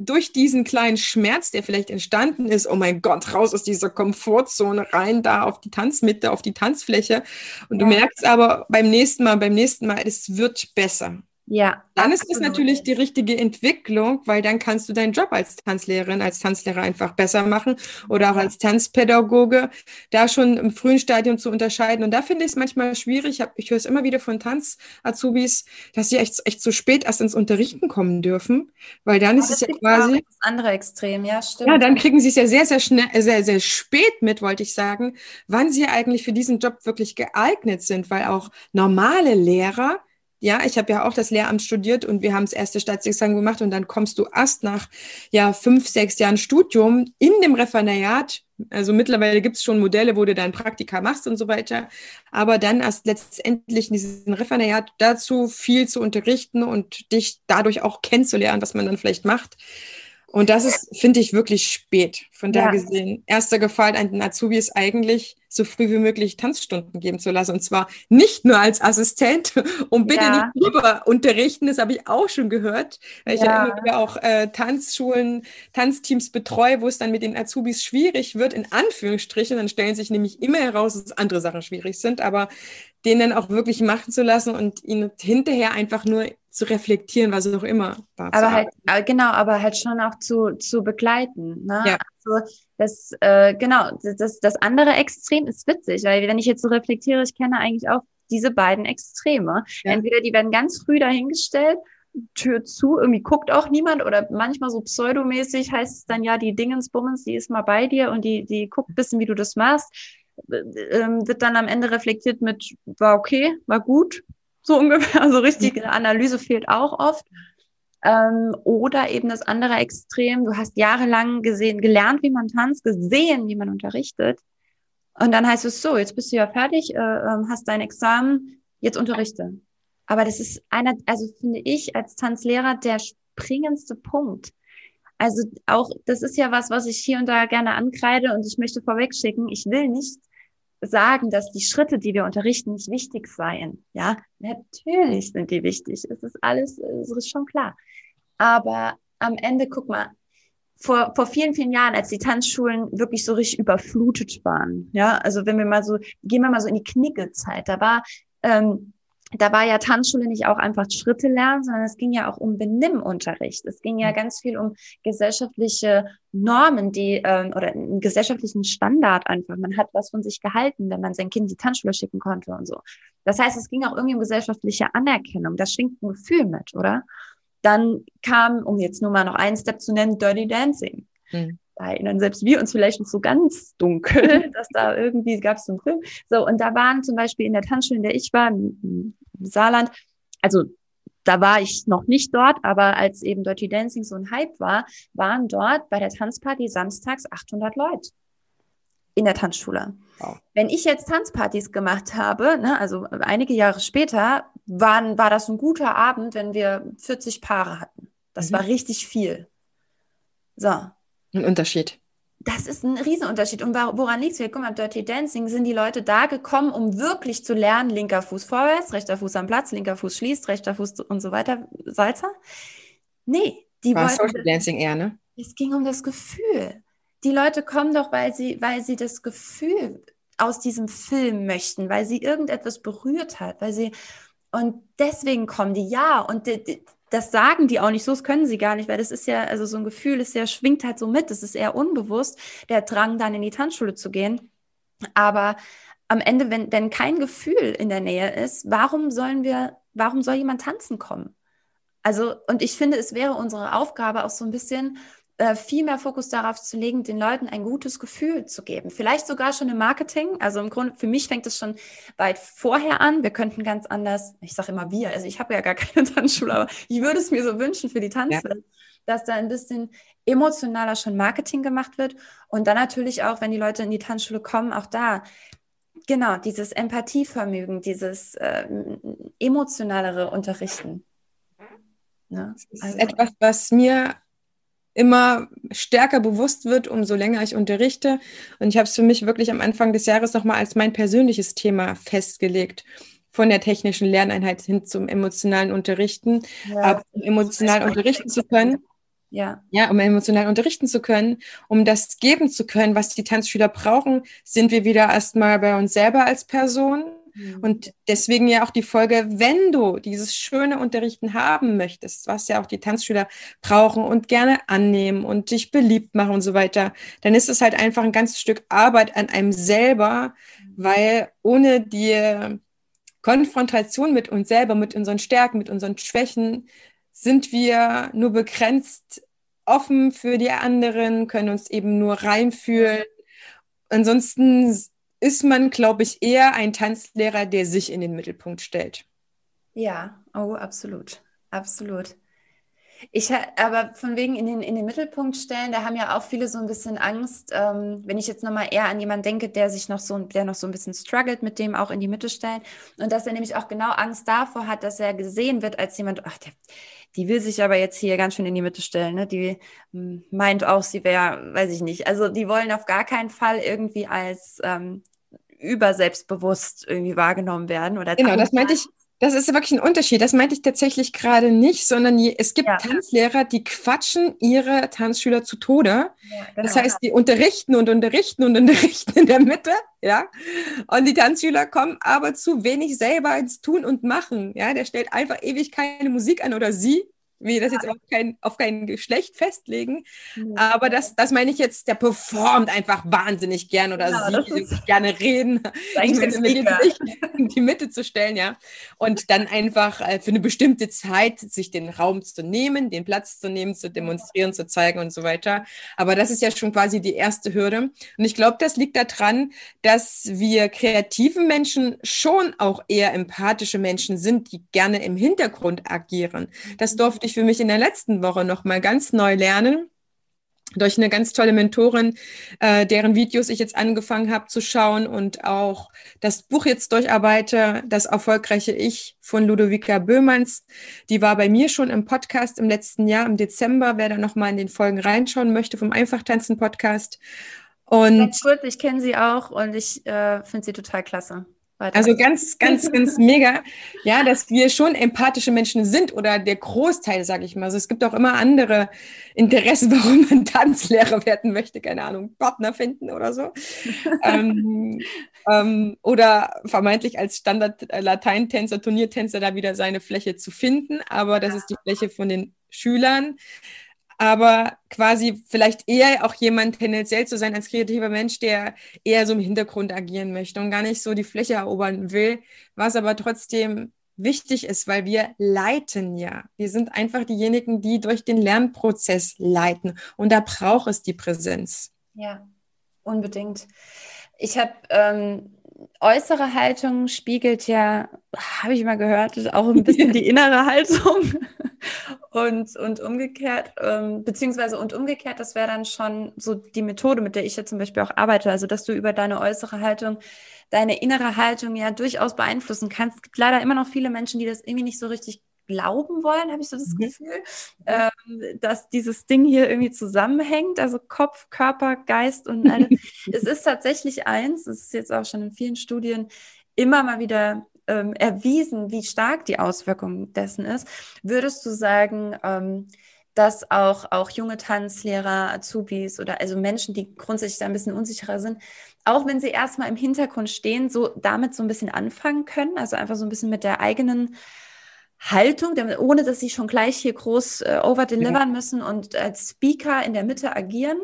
durch diesen kleinen Schmerz, der vielleicht entstanden ist, oh mein Gott, raus aus dieser Komfortzone, rein da auf die Tanzmitte, auf die Tanzfläche. Und ja. du merkst aber beim nächsten Mal, beim nächsten Mal, es wird besser. Ja. Dann absolut. Ist das natürlich die richtige Entwicklung, weil dann kannst du deinen Job als Tanzlehrerin, als Tanzlehrer einfach besser machen oder auch als Tanzpädagoge, da schon im frühen Stadium zu unterscheiden. Und da finde ich es manchmal schwierig. Ich, hab, ich höre es immer wieder von Tanz-Azubis, dass sie echt, echt zu spät erst ins Unterrichten kommen dürfen, weil dann ist es ja quasi das andere Extrem, ja, stimmt. Ja, dann kriegen sie es ja sehr, sehr schnell, sehr, sehr spät mit, wollte ich sagen, wann sie eigentlich für diesen Job wirklich geeignet sind, weil auch normale Lehrer, ja, ich habe ja auch das Lehramt studiert und wir haben das erste Staatsexamen gemacht und dann kommst du erst nach ja fünf, sechs Jahren Studium in dem Referendariat, also mittlerweile gibt es schon Modelle, wo du dann Praktika machst und so weiter, aber dann erst letztendlich in diesem Referendariat dazu viel zu unterrichten und dich dadurch auch kennenzulernen, was man dann vielleicht macht. Und das ist, finde ich, wirklich spät. Von ja. da gesehen, erster Gefallen an den Azubi ist eigentlich, so früh wie möglich Tanzstunden geben zu lassen. Und zwar nicht nur als Assistent und bitte ja. nicht drüber unterrichten, das habe ich auch schon gehört, weil ich ja, ja immer wieder auch äh, Tanzschulen, Tanzteams betreue, wo es dann mit den Azubis schwierig wird, in Anführungsstrichen. Dann stellen sich nämlich immer heraus, dass andere Sachen schwierig sind, aber den dann auch wirklich machen zu lassen und ihn hinterher einfach nur zu reflektieren, was es auch immer war. Aber halt, genau, aber halt schon auch zu, zu begleiten. Ne? Ja. Also das, äh, genau, das, das andere Extrem ist witzig, weil wenn ich jetzt so reflektiere, ich kenne eigentlich auch diese beiden Extreme. Ja. Entweder die werden ganz früh dahingestellt, Tür zu, irgendwie guckt auch niemand oder manchmal so pseudomäßig heißt es dann, ja, die Dingensbummens, die ist mal bei dir und die, die guckt ein bisschen, wie du das machst, ähm, wird dann am Ende reflektiert mit, war okay, war gut, so ungefähr, also richtige Analyse fehlt auch oft. Ähm, oder eben das andere Extrem, du hast jahrelang gesehen, gelernt, wie man tanzt, gesehen, wie man unterrichtet und dann heißt es so, jetzt bist du ja fertig, äh, hast dein Examen, jetzt unterrichte. Aber das ist einer, also finde ich als Tanzlehrer der springendste Punkt. Also auch, das ist ja was, was ich hier und da gerne ankreide und ich möchte vorweg schicken, ich will nicht sagen, dass die Schritte, die wir unterrichten, nicht wichtig seien. Ja, natürlich sind die wichtig. Es ist alles, es ist schon klar. Aber am Ende, guck mal, Vor, vor vielen, vielen Jahren, als die Tanzschulen wirklich so richtig überflutet waren, ja, also wenn wir mal so, gehen wir mal so in die Knicke-Zeit, da war, ähm, da war ja Tanzschule nicht auch einfach Schritte lernen, sondern es ging ja auch um Benimmunterricht. Es ging ja ganz viel um gesellschaftliche Normen, die, ähm, oder einen gesellschaftlichen Standard einfach. Man hat was von sich gehalten, wenn man sein Kind in die Tanzschule schicken konnte und so. Das heißt, es ging auch irgendwie um gesellschaftliche Anerkennung. Da schwingt ein Gefühl mit, oder? Dann kam, um jetzt nur mal noch einen Step zu nennen, Dirty Dancing. Mhm. Da erinnern selbst wir uns vielleicht nicht so ganz dunkel, dass da irgendwie, gab es so einen Film. So, und da waren zum Beispiel in der Tanzschule, in der ich war, im Saarland, also da war ich noch nicht dort, aber als eben Dirty Dancing so ein Hype war, waren dort bei der Tanzparty samstags achthundert Leute in der Tanzschule. Wow. Wenn ich jetzt Tanzpartys gemacht habe, ne, also einige Jahre später, waren, war das ein guter Abend, wenn wir vierzig Paare hatten. Das mhm. war richtig viel. So. Ein Unterschied. Das ist ein Riesenunterschied. Und woran liegt es? Wir gucken mal, Dirty Dancing sind die Leute da gekommen, um wirklich zu lernen, linker Fuß vorwärts, rechter Fuß am Platz, linker Fuß schließt, rechter Fuß und so weiter, Salzer. Nee. Die war wollten, Social Dancing eher, ne? Es ging um das Gefühl. Die Leute kommen doch, weil sie, weil sie das Gefühl aus diesem Film möchten, weil sie irgendetwas berührt hat, weil sie, und deswegen kommen die, ja, und die, die, das sagen die auch nicht so, das können sie gar nicht, weil das ist ja, also so ein Gefühl, das ja, schwingt halt so mit, das ist eher unbewusst, der Drang dann in die Tanzschule zu gehen, aber am Ende, wenn, wenn kein Gefühl in der Nähe ist, warum sollen wir, warum soll jemand tanzen kommen? Also, und ich finde, es wäre unsere Aufgabe auch so ein bisschen, viel mehr Fokus darauf zu legen, den Leuten ein gutes Gefühl zu geben. Vielleicht sogar schon im Marketing. Also im Grunde, für mich fängt es schon weit vorher an. Wir könnten ganz anders, ich sage immer wir, also ich habe ja gar keine Tanzschule, aber ich würde es mir so wünschen für die Tanzwelt, ja, dass da ein bisschen emotionaler schon Marketing gemacht wird. Und dann natürlich auch, wenn die Leute in die Tanzschule kommen, auch da, genau, dieses Empathievermögen, dieses äh, emotionalere Unterrichten. Ja, also. Das ist etwas, was mir immer stärker bewusst wird, umso länger ich unterrichte. Und ich habe es für mich wirklich am Anfang des Jahres nochmal als mein persönliches Thema festgelegt, von der technischen Lerneinheit hin zum emotionalen Unterrichten, ja, um das emotional heißt, unterrichten zu können, ja. ja, um emotional unterrichten zu können, um das geben zu können, was die Tanzschüler brauchen, sind wir wieder erstmal bei uns selber als Person. Und deswegen ja auch die Folge, wenn du dieses schöne Unterrichten haben möchtest, was ja auch die Tanzschüler brauchen und gerne annehmen und dich beliebt machen und so weiter, dann ist es halt einfach ein ganzes Stück Arbeit an einem selber, weil ohne die Konfrontation mit uns selber, mit unseren Stärken, mit unseren Schwächen, sind wir nur begrenzt offen für die anderen, können uns eben nur reinfühlen. Ansonsten ist man, glaube ich, eher ein Tanzlehrer, der sich in den Mittelpunkt stellt. Ja, oh, absolut, absolut. Ich, aber von wegen in den, in den Mittelpunkt stellen, da haben ja auch viele so ein bisschen Angst, ähm, wenn ich jetzt nochmal eher an jemanden denke, der sich noch so, der noch so ein bisschen struggelt, mit dem auch in die Mitte stellen und dass er nämlich auch genau Angst davor hat, dass er gesehen wird als jemand, ach, der, die will sich aber jetzt hier ganz schön in die Mitte stellen, ne? Die meint auch, sie wäre, weiß ich nicht, also die wollen auf gar keinen Fall irgendwie als ähm, überselbstbewusst irgendwie wahrgenommen werden. Oder genau, das meinte ich. Das ist wirklich ein Unterschied. Das meinte ich tatsächlich gerade nicht, sondern es gibt ja Tanzlehrer, die quatschen ihre Tanzschüler zu Tode. Ja, genau. Das heißt, die unterrichten und unterrichten und unterrichten in der Mitte, ja. Und die Tanzschüler kommen aber zu wenig selber ins Tun und Machen, ja. Der stellt einfach ewig keine Musik an oder sie, will das jetzt auf kein, auf kein Geschlecht festlegen, mhm. aber das, das meine ich jetzt, der performt einfach wahnsinnig gern oder ja, sie sich gerne reden, ich finde, mich jetzt nicht in die Mitte zu stellen, ja, und dann einfach für eine bestimmte Zeit sich den Raum zu nehmen, den Platz zu nehmen, zu demonstrieren, zu zeigen und so weiter, aber das ist ja schon quasi die erste Hürde und ich glaube, das liegt daran, dass wir kreativen Menschen schon auch eher empathische Menschen sind, die gerne im Hintergrund agieren. Das durfte ich für mich in der letzten Woche nochmal ganz neu lernen, durch eine ganz tolle Mentorin, äh, deren Videos ich jetzt angefangen habe zu schauen und auch das Buch jetzt durcharbeite, das erfolgreiche Ich von Ludovica Böhmanns. Die war bei mir schon im Podcast im letzten Jahr, im Dezember, wer da nochmal in den Folgen reinschauen möchte, vom Einfachtanzen-Podcast. Und ganz kurz, ich kenne sie auch und ich äh, finde sie total klasse. Weiter. Also ganz, ganz, ganz mega, ja, dass wir schon empathische Menschen sind oder der Großteil, sage ich mal. Also es gibt auch immer andere Interessen, warum man Tanzlehrer werden möchte, keine Ahnung, Partner finden oder so. ähm, ähm, oder vermeintlich als Standard-Lateintänzer, Turniertänzer da wieder seine Fläche zu finden, aber das ist die Fläche von den Schülern. Aber quasi vielleicht eher auch jemand tendenziell zu sein als kreativer Mensch, der eher so im Hintergrund agieren möchte und gar nicht so die Fläche erobern will, was aber trotzdem wichtig ist, weil wir leiten ja. Wir sind einfach diejenigen, die durch den Lernprozess leiten und da braucht es die Präsenz. Ja, unbedingt. Ich habe... Ähm äußere Haltung spiegelt ja, habe ich mal gehört, auch ein bisschen die innere Haltung und, und umgekehrt, ähm, beziehungsweise und umgekehrt, das wäre dann schon so die Methode, mit der ich ja zum Beispiel auch arbeite, also dass du über deine äußere Haltung, deine innere Haltung ja durchaus beeinflussen kannst. Es gibt leider immer noch viele Menschen, die das irgendwie nicht so richtig glauben wollen, habe ich so das Gefühl, ja. ähm, dass dieses Ding hier irgendwie zusammenhängt, also Kopf, Körper, Geist und alles. Es ist tatsächlich eins, es ist jetzt auch schon in vielen Studien immer mal wieder ähm, erwiesen, wie stark die Auswirkung dessen ist. Würdest du sagen, ähm, dass auch, auch junge Tanzlehrer, Azubis oder also Menschen, die grundsätzlich da ein bisschen unsicherer sind, auch wenn sie erstmal im Hintergrund stehen, so damit so ein bisschen anfangen können, also einfach so ein bisschen mit der eigenen Haltung, ohne dass sie schon gleich hier groß äh, overdelivern müssen und als Speaker in der Mitte agieren?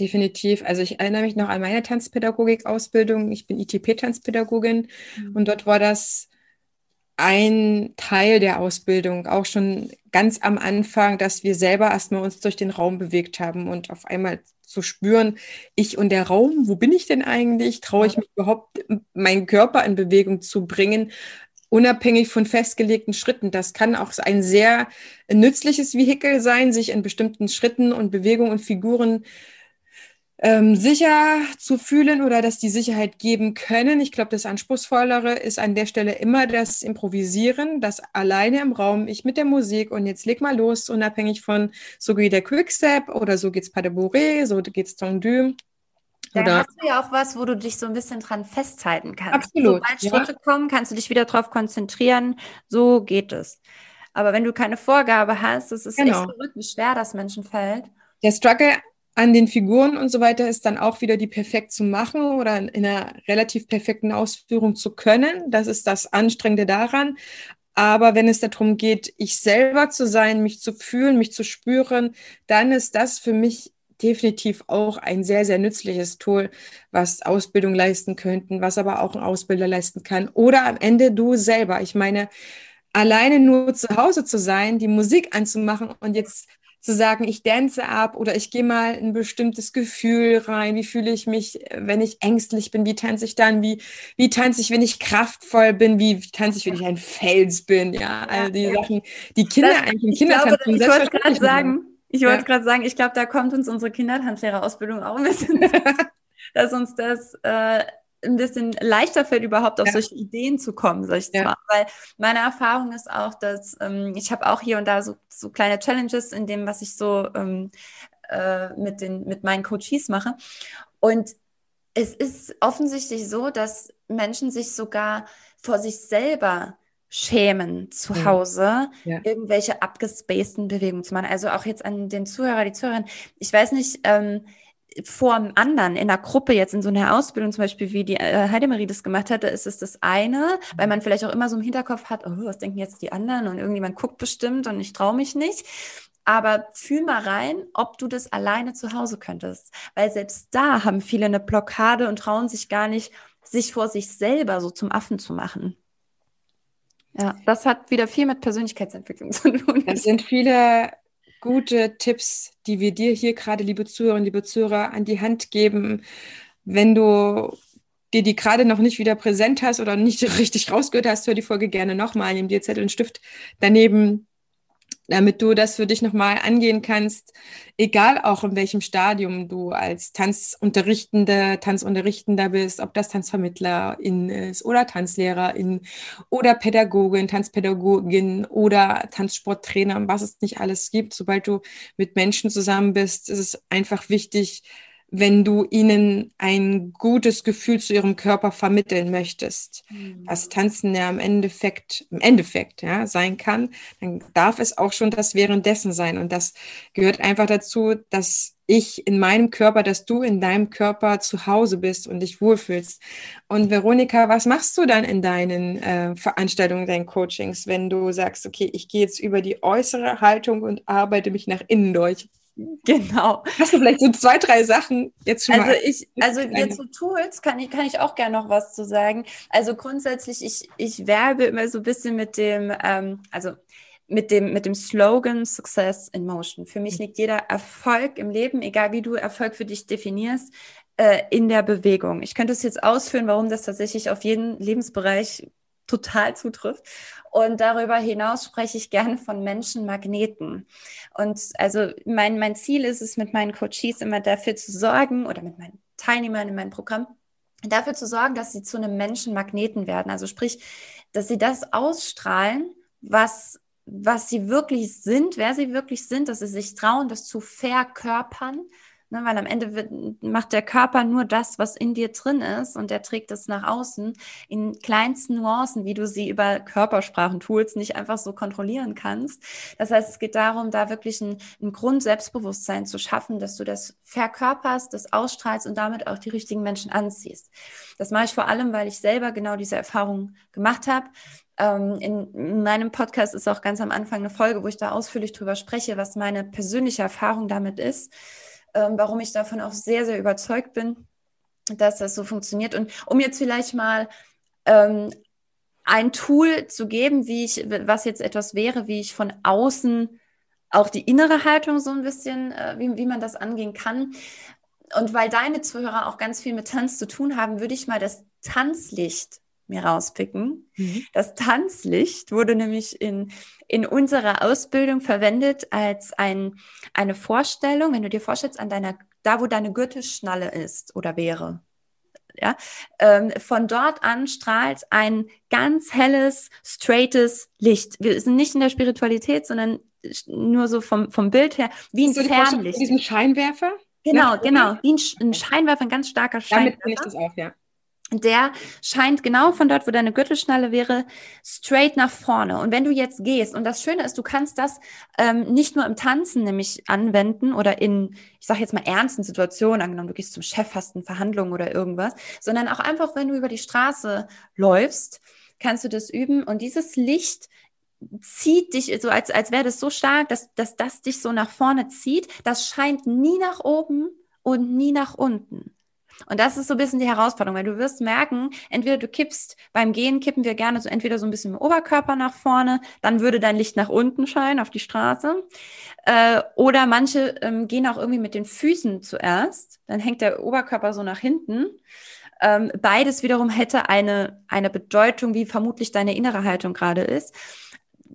Definitiv. Also ich erinnere mich noch an meine Tanzpädagogik-Ausbildung. Ich bin I T P-Tanzpädagogin mhm. und dort war das ein Teil der Ausbildung, auch schon ganz am Anfang, dass wir selber erstmal uns durch den Raum bewegt haben und auf einmal zu spüren, ich und der Raum, wo bin ich denn eigentlich? Traue ich mich überhaupt, meinen Körper in Bewegung zu bringen? Unabhängig von festgelegten Schritten. Das kann auch ein sehr nützliches Vehikel sein, sich in bestimmten Schritten und Bewegungen und Figuren ähm, sicher zu fühlen oder dass die Sicherheit geben können. Ich glaube, das Anspruchsvollere ist an der Stelle immer das Improvisieren, das alleine im Raum, ich mit der Musik und jetzt leg mal los, unabhängig von, so geht der Quickstep oder so geht's Pas de Bourrée, so geht's Tendu. Da hast du ja auch was, wo du dich so ein bisschen dran festhalten kannst. Absolut. Sobald Schritte ja. kommen, kannst du dich wieder darauf konzentrieren. So geht es. Aber wenn du keine Vorgabe hast, das ist genau. echt verrückt, wie schwer das Menschen fällt. Der Struggle an den Figuren und so weiter ist dann auch wieder, die perfekt zu machen oder in einer relativ perfekten Ausführung zu können. Das ist das Anstrengende daran. Aber wenn es darum geht, ich selber zu sein, mich zu fühlen, mich zu spüren, dann ist das für mich definitiv auch ein sehr, sehr nützliches Tool, was Ausbildung leisten könnten, was aber auch ein Ausbilder leisten kann. Oder am Ende du selber. Ich meine, alleine nur zu Hause zu sein, die Musik anzumachen und jetzt zu sagen, ich dance ab oder ich gehe mal ein bestimmtes Gefühl rein. Wie fühle ich mich, wenn ich ängstlich bin? Wie tanze ich dann? Wie, wie tanze ich, wenn ich kraftvoll bin? Wie, wie tanze ich, wenn ich ein Fels bin? Ja, all die Sachen, die Kinder das, eigentlich im Kindertanz sind. Ich wollte gerade sagen, Ich wollte ja. gerade sagen, ich glaube, da kommt uns unsere Kindertanzlehrerausbildung auch ein bisschen, dass uns das äh, ein bisschen leichter fällt, überhaupt auf ja. solche Ideen zu kommen, sag ich ja. mal. Weil meine Erfahrung ist auch, dass ähm, ich habe auch hier und da so, so kleine Challenges in dem, was ich so ähm, äh, mit, den, mit meinen Coaches mache. Und es ist offensichtlich so, dass Menschen sich sogar vor sich selber schämen, zu Hause ja. irgendwelche abgespaceden Bewegungen zu machen. Also auch jetzt an den Zuhörer, die Zuhörerin. Ich weiß nicht, ähm, vor einem anderen in einer Gruppe, jetzt in so einer Ausbildung zum Beispiel, wie die äh, Heidemarie das gemacht hatte, ist es das eine, weil man vielleicht auch immer so im Hinterkopf hat, oh, was denken jetzt die anderen und irgendjemand guckt bestimmt und ich traue mich nicht. Aber fühl mal rein, ob du das alleine zu Hause könntest, weil selbst da haben viele eine Blockade und trauen sich gar nicht, sich vor sich selber so zum Affen zu machen. Ja, das hat wieder viel mit Persönlichkeitsentwicklung zu tun. Das sind viele gute Tipps, die wir dir hier gerade, liebe Zuhörerinnen, liebe Zuhörer, an die Hand geben. Wenn du dir die gerade noch nicht wieder präsent hast oder nicht richtig rausgehört hast, hör die Folge gerne nochmal, nimm dir Zettel und Stift daneben, damit du das für dich nochmal angehen kannst, egal auch in welchem Stadium du als Tanzunterrichtende, Tanzunterrichtender bist, ob das Tanzvermittlerin ist oder Tanzlehrerin oder Pädagogin, Tanzpädagogin oder Tanzsporttrainer, was es nicht alles gibt. Sobald du mit Menschen zusammen bist, ist es einfach wichtig, wenn du ihnen ein gutes Gefühl zu ihrem Körper vermitteln möchtest, mhm. was Tanzen ja im Endeffekt, im Endeffekt ja, sein kann, dann darf es auch schon das Währenddessen sein. Und das gehört einfach dazu, dass ich in meinem Körper, dass du in deinem Körper zu Hause bist und dich wohlfühlst. Und Veronika, was machst du dann in deinen äh, Veranstaltungen, deinen Coachings, wenn du sagst, okay, ich gehe jetzt über die äußere Haltung und arbeite mich nach innen durch? Genau. Hast du vielleicht so zwei, drei Sachen jetzt schon also mal? Ich, also jetzt zu Tools kann ich, kann ich auch gerne noch was zu sagen. Also grundsätzlich, ich, ich werbe immer so ein bisschen mit dem, ähm, also mit dem, mit dem Slogan Success in Motion. Für mich liegt jeder Erfolg im Leben, egal wie du Erfolg für dich definierst, äh, in der Bewegung. Ich könnte es jetzt ausführen, warum das tatsächlich auf jeden Lebensbereich total zutrifft. Und darüber hinaus spreche ich gerne von Menschenmagneten. Und also mein, mein Ziel ist es, mit meinen Coaches immer dafür zu sorgen oder mit meinen Teilnehmern in meinem Programm, dafür zu sorgen, dass sie zu einem Menschenmagneten werden. Also sprich, dass sie das ausstrahlen, was, was sie wirklich sind, wer sie wirklich sind, dass sie sich trauen, das zu verkörpern. Ne, weil am Ende wird, macht der Körper nur das, was in dir drin ist und der trägt es nach außen in kleinsten Nuancen, wie du sie über Körpersprachentools nicht einfach so kontrollieren kannst. Das heißt, es geht darum, da wirklich ein, ein Grund-Selbstbewusstsein zu schaffen, dass du das verkörperst, das ausstrahlst und damit auch die richtigen Menschen anziehst. Das mache ich vor allem, weil ich selber genau diese Erfahrung gemacht habe. In meinem Podcast ist auch ganz am Anfang eine Folge, wo ich da ausführlich drüber spreche, was meine persönliche Erfahrung damit ist. Warum ich davon auch sehr, sehr überzeugt bin, dass das so funktioniert. Und um jetzt vielleicht mal ähm, ein Tool zu geben, wie ich, was jetzt etwas wäre, wie ich von außen auch die innere Haltung so ein bisschen, äh, wie, wie man das angehen kann. Und weil deine Zuhörer auch ganz viel mit Tanz zu tun haben, würde ich mal das Tanzlicht mir rauspicken. Mhm. Das Tanzlicht wurde nämlich in, in unserer Ausbildung verwendet als ein, eine Vorstellung, wenn du dir vorstellst, an deiner, da wo deine Gürtelschnalle ist oder wäre. Ja, ähm, von dort an strahlt ein ganz helles, straightes Licht. Wir sind nicht in der Spiritualität, sondern nur so vom, vom Bild her, wie ein so Fernlicht. Diesen Scheinwerfer? Genau, genau. Wie ein Scheinwerfer, ein ganz starker Scheinwerfer. Damit bin ich das auch, ja. Der scheint genau von dort, wo deine Gürtelschnalle wäre, straight nach vorne. Und wenn du jetzt gehst, und das Schöne ist, du kannst das ähm, nicht nur im Tanzen nämlich anwenden oder in, ich sage jetzt mal, ernsten Situationen, angenommen, du gehst zum Chef, hast eine Verhandlung oder irgendwas, sondern auch einfach, wenn du über die Straße läufst, kannst du das üben. Und dieses Licht zieht dich, so als, als wäre das so stark, dass, dass das dich so nach vorne zieht. Das scheint nie nach oben und nie nach unten. Und das ist so ein bisschen die Herausforderung, weil du wirst merken, entweder du kippst, beim Gehen kippen wir gerne so entweder so ein bisschen im Oberkörper nach vorne, dann würde dein Licht nach unten scheinen auf die Straße. Äh, oder manche ähm, gehen auch irgendwie mit den Füßen zuerst, dann hängt der Oberkörper so nach hinten. Ähm, beides wiederum hätte eine, eine Bedeutung, wie vermutlich deine innere Haltung gerade ist.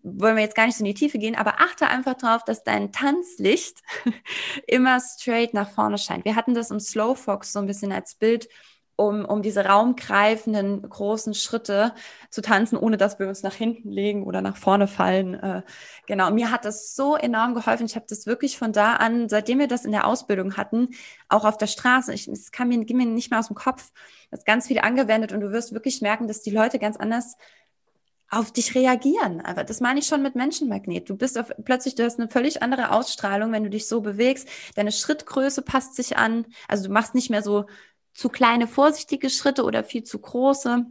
Wollen wir jetzt gar nicht so in die Tiefe gehen, aber achte einfach drauf, dass dein Tanzlicht immer straight nach vorne scheint. Wir hatten das im Slow Fox so ein bisschen als Bild, um, um diese raumgreifenden großen Schritte zu tanzen, ohne dass wir uns nach hinten legen oder nach vorne fallen. Äh, genau, mir hat das so enorm geholfen. Ich habe das wirklich von da an, seitdem wir das in der Ausbildung hatten, auch auf der Straße, ich, das kam mir, ging mir nicht mehr aus dem Kopf, das ganz viel angewendet und du wirst wirklich merken, dass die Leute ganz anders auf dich reagieren. Aber das meine ich schon mit Menschenmagnet. Du bist auf, plötzlich, du hast eine völlig andere Ausstrahlung, wenn du dich so bewegst. Deine Schrittgröße passt sich an. Also du machst nicht mehr so zu kleine, vorsichtige Schritte oder viel zu große.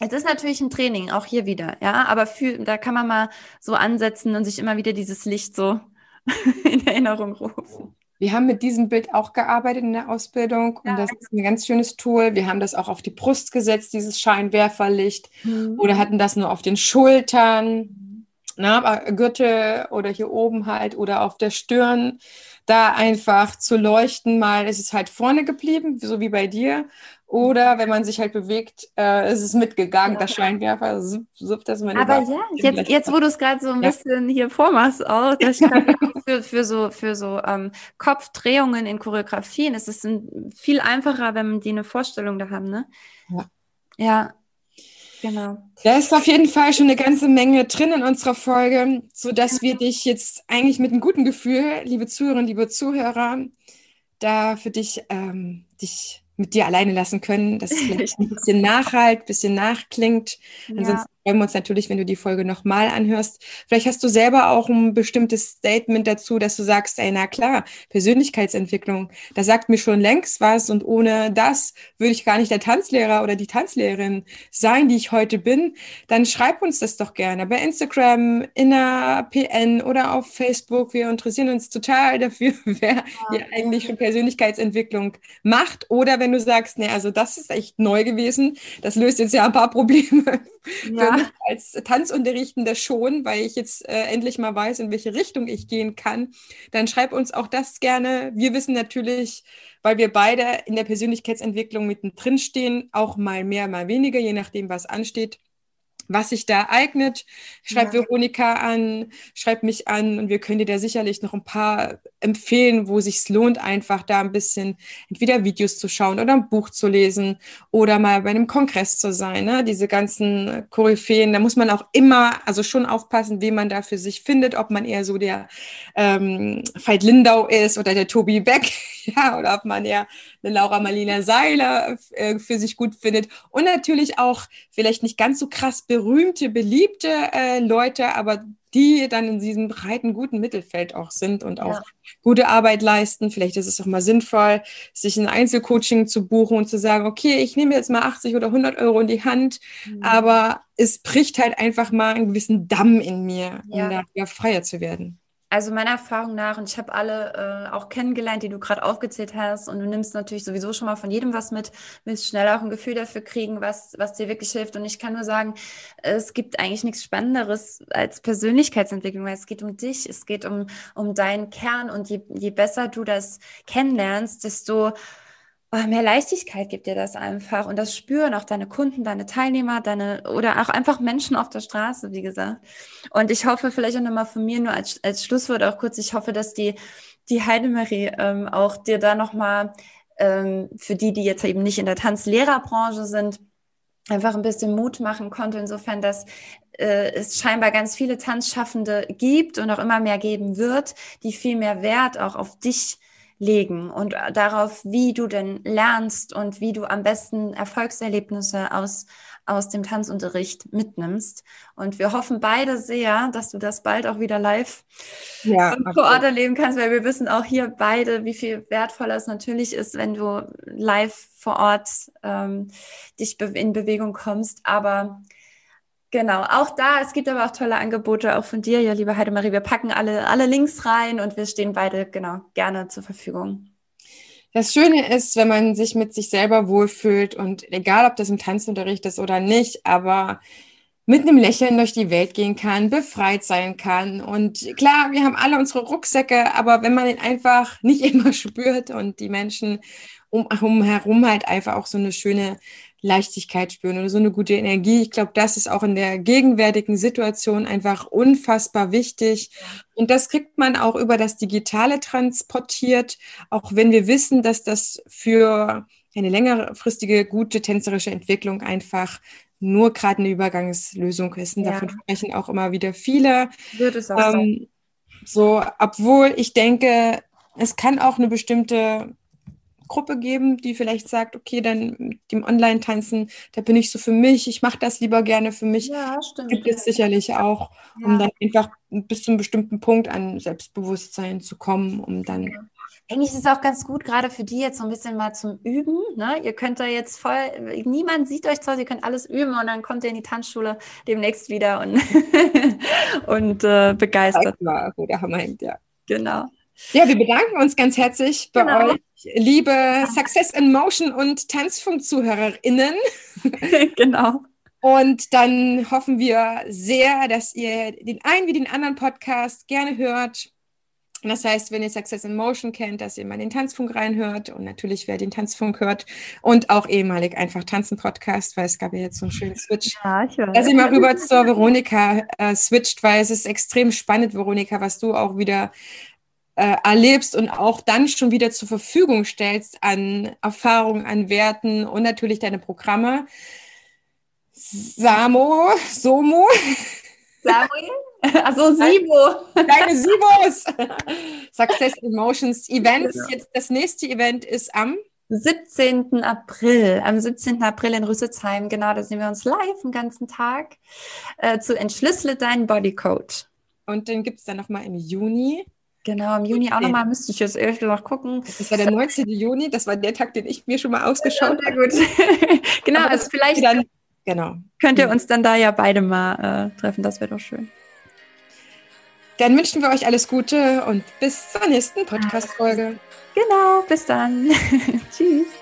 Es ist natürlich ein Training, auch hier wieder, ja, aber für, da kann man mal so ansetzen und sich immer wieder dieses Licht so in Erinnerung rufen. Wir haben mit diesem Bild auch gearbeitet in der Ausbildung und ja, das ist ein ganz schönes Tool. Wir haben das auch auf die Brust gesetzt, dieses Scheinwerferlicht, mhm. oder hatten das nur auf den Schultern, na, Gürtel oder hier oben halt oder auf der Stirn. Da einfach zu leuchten, mal ist es halt vorne geblieben, so wie bei dir. Oder wenn man sich halt bewegt, äh, ist es mitgegangen, ja, das Scheinwerfer, so, so, dass man... Aber ja, jetzt, jetzt wo du es gerade so ein ja. bisschen hier vormachst, auch, das für, für so, für so ähm, Kopfdrehungen in Choreografien, es ist ein, viel einfacher, wenn die eine Vorstellung da haben, ne? Ja. Ja, genau. Da ist auf jeden Fall schon eine ganze Menge drin in unserer Folge, sodass ja. wir dich jetzt eigentlich mit einem guten Gefühl, liebe Zuhörerinnen, liebe Zuhörer, da für dich, ähm, dich... mit dir alleine lassen können, dass es vielleicht ein bisschen nachhalt, ein bisschen nachklingt. Ansonsten ja. freuen wir uns natürlich, wenn du die Folge nochmal anhörst. Vielleicht hast du selber auch ein bestimmtes Statement dazu, dass du sagst, ey, na klar, Persönlichkeitsentwicklung, das sagt mir schon längst was und ohne das würde ich gar nicht der Tanzlehrer oder die Tanzlehrerin sein, die ich heute bin. Dann schreib uns das doch gerne bei Instagram, in der P N oder auf Facebook. Wir interessieren uns total dafür, wer hier eigentlich schon Persönlichkeitsentwicklung macht oder wenn wenn du sagst, nee, also das ist echt neu gewesen, das löst jetzt ja ein paar Probleme ja. für mich als Tanzunterrichtender schon, weil ich jetzt äh, endlich mal weiß, in welche Richtung ich gehen kann, dann schreib uns auch das gerne. Wir wissen natürlich, weil wir beide in der Persönlichkeitsentwicklung mittendrin stehen, auch mal mehr, mal weniger, je nachdem, was ansteht, was sich da eignet. Schreib ja. Veronika an, schreib mich an und wir können dir da sicherlich noch ein paar empfehlen, wo sich's lohnt, einfach da ein bisschen entweder Videos zu schauen oder ein Buch zu lesen oder mal bei einem Kongress zu sein, ne? Diese ganzen Koryphäen, da muss man auch immer, also schon aufpassen, wen man da für sich findet, ob man eher so der ähm, Veit Lindau ist oder der Tobi Beck, ja, oder ob man eher eine Laura Malina Seiler äh, für sich gut findet und natürlich auch vielleicht nicht ganz so krass berühmte, beliebte äh, Leute, aber die dann in diesem breiten, guten Mittelfeld auch sind und auch ja. gute Arbeit leisten. Vielleicht ist es auch mal sinnvoll, sich ein Einzelcoaching zu buchen und zu sagen, okay, ich nehme jetzt mal achtzig oder hundert Euro in die Hand, mhm. aber es bricht halt einfach mal einen gewissen Damm in mir, ja. um da wieder freier zu werden. Also meiner Erfahrung nach, und ich habe alle äh, auch kennengelernt, die du gerade aufgezählt hast, und du nimmst natürlich sowieso schon mal von jedem was mit, willst schnell auch ein Gefühl dafür kriegen, was was dir wirklich hilft. Und ich kann nur sagen, es gibt eigentlich nichts Spannenderes als Persönlichkeitsentwicklung, weil es geht um dich, es geht um um deinen Kern, und je, je besser du das kennenlernst, desto oh, mehr Leichtigkeit gibt dir das einfach, und das spüren auch deine Kunden, deine Teilnehmer, deine oder auch einfach Menschen auf der Straße, wie gesagt. Und ich hoffe, vielleicht auch nochmal von mir nur als, als Schlusswort auch kurz, ich hoffe, dass die, die Heidemarie ähm, auch dir da nochmal ähm, für die, die jetzt eben nicht in der Tanzlehrerbranche sind, einfach ein bisschen Mut machen konnte, insofern, dass äh, es scheinbar ganz viele Tanzschaffende gibt und auch immer mehr geben wird, die viel mehr Wert auch auf dich legen und darauf, wie du denn lernst und wie du am besten Erfolgserlebnisse aus, aus dem Tanzunterricht mitnimmst. Und wir hoffen beide sehr, dass du das bald auch wieder live ja, und vor Ort erleben kannst, weil wir wissen auch hier beide, wie viel wertvoller es natürlich ist, wenn du live vor Ort ähm, dich in Bewegung kommst. Aber genau, auch da, es gibt aber auch tolle Angebote, auch von dir, ja, liebe Heidemarie. Wir packen alle, alle Links rein und wir stehen beide, genau, gerne zur Verfügung. Das Schöne ist, wenn man sich mit sich selber wohlfühlt und egal, ob das im Tanzunterricht ist oder nicht, aber mit einem Lächeln durch die Welt gehen kann, befreit sein kann. Und klar, wir haben alle unsere Rucksäcke, aber wenn man den einfach nicht immer spürt und die Menschen um, um herum halt einfach auch so eine schöne Leichtigkeit spüren oder so eine gute Energie. Ich glaube, das ist auch in der gegenwärtigen Situation einfach unfassbar wichtig. Und das kriegt man auch über das Digitale transportiert, auch wenn wir wissen, dass das für eine längerfristige, gute tänzerische Entwicklung einfach nur gerade eine Übergangslösung ist. Und ja. davon sprechen auch immer wieder viele. Wird es auch ähm, so. So, obwohl ich denke, es kann auch eine bestimmte Gruppe geben, die vielleicht sagt, okay, dann mit dem Online-Tanzen, da bin ich so für mich, ich mache das lieber gerne für mich. Ja, stimmt. Gibt es sicherlich auch, ja. um dann einfach bis zu einem bestimmten Punkt an Selbstbewusstsein zu kommen, um dann... Ja. Eigentlich ist es auch ganz gut, gerade für die jetzt so ein bisschen mal zum Üben. Ne? Ihr könnt da jetzt voll, niemand sieht euch zu Hause, ihr könnt alles üben und dann kommt ihr in die Tanzschule demnächst wieder und, und äh, begeistert. Also, der Hammer hängt, ja. Genau. Ja, wir bedanken uns ganz herzlich bei genau. euch, liebe Success in Motion und Tanzfunk-ZuhörerInnen. Genau. Und dann hoffen wir sehr, dass ihr den einen wie den anderen Podcast gerne hört. Und das heißt, wenn ihr Success in Motion kennt, dass ihr mal den Tanzfunk reinhört und natürlich, wer den Tanzfunk hört und auch ehemalig einfach Tanzen-Podcast, weil es gab ja jetzt so einen schönen Switch, ja, ich weiß. Dass ihr mal rüber zur Veronika äh, switcht, weil es ist extrem spannend, Veronika, was du auch wieder äh, erlebst und auch dann schon wieder zur Verfügung stellst an Erfahrungen, an Werten und natürlich deine Programme. Samo, Somo. Samuel? Also Sibo. Deine Sibos. Success Emotions Events. Ja. Jetzt das nächste Event ist am siebzehnten April. Am siebzehnten April in Rüsselsheim. Genau, da sehen wir uns live den ganzen Tag äh, zu Entschlüssle deinen Bodycode. Und den gibt es dann nochmal im Juni. Genau, im Juni auch nochmal, müsste ich jetzt ehrlich noch gucken. Das war der neunzehnten Juni, das war der Tag, den ich mir schon mal ausgeschaut habe. Ja, gut. Genau, aber also vielleicht dann, genau. könnt ihr uns dann da ja beide mal äh, treffen, das wäre doch schön. Dann wünschen wir euch alles Gute und bis zur nächsten Podcast-Folge. Genau, bis dann. Tschüss.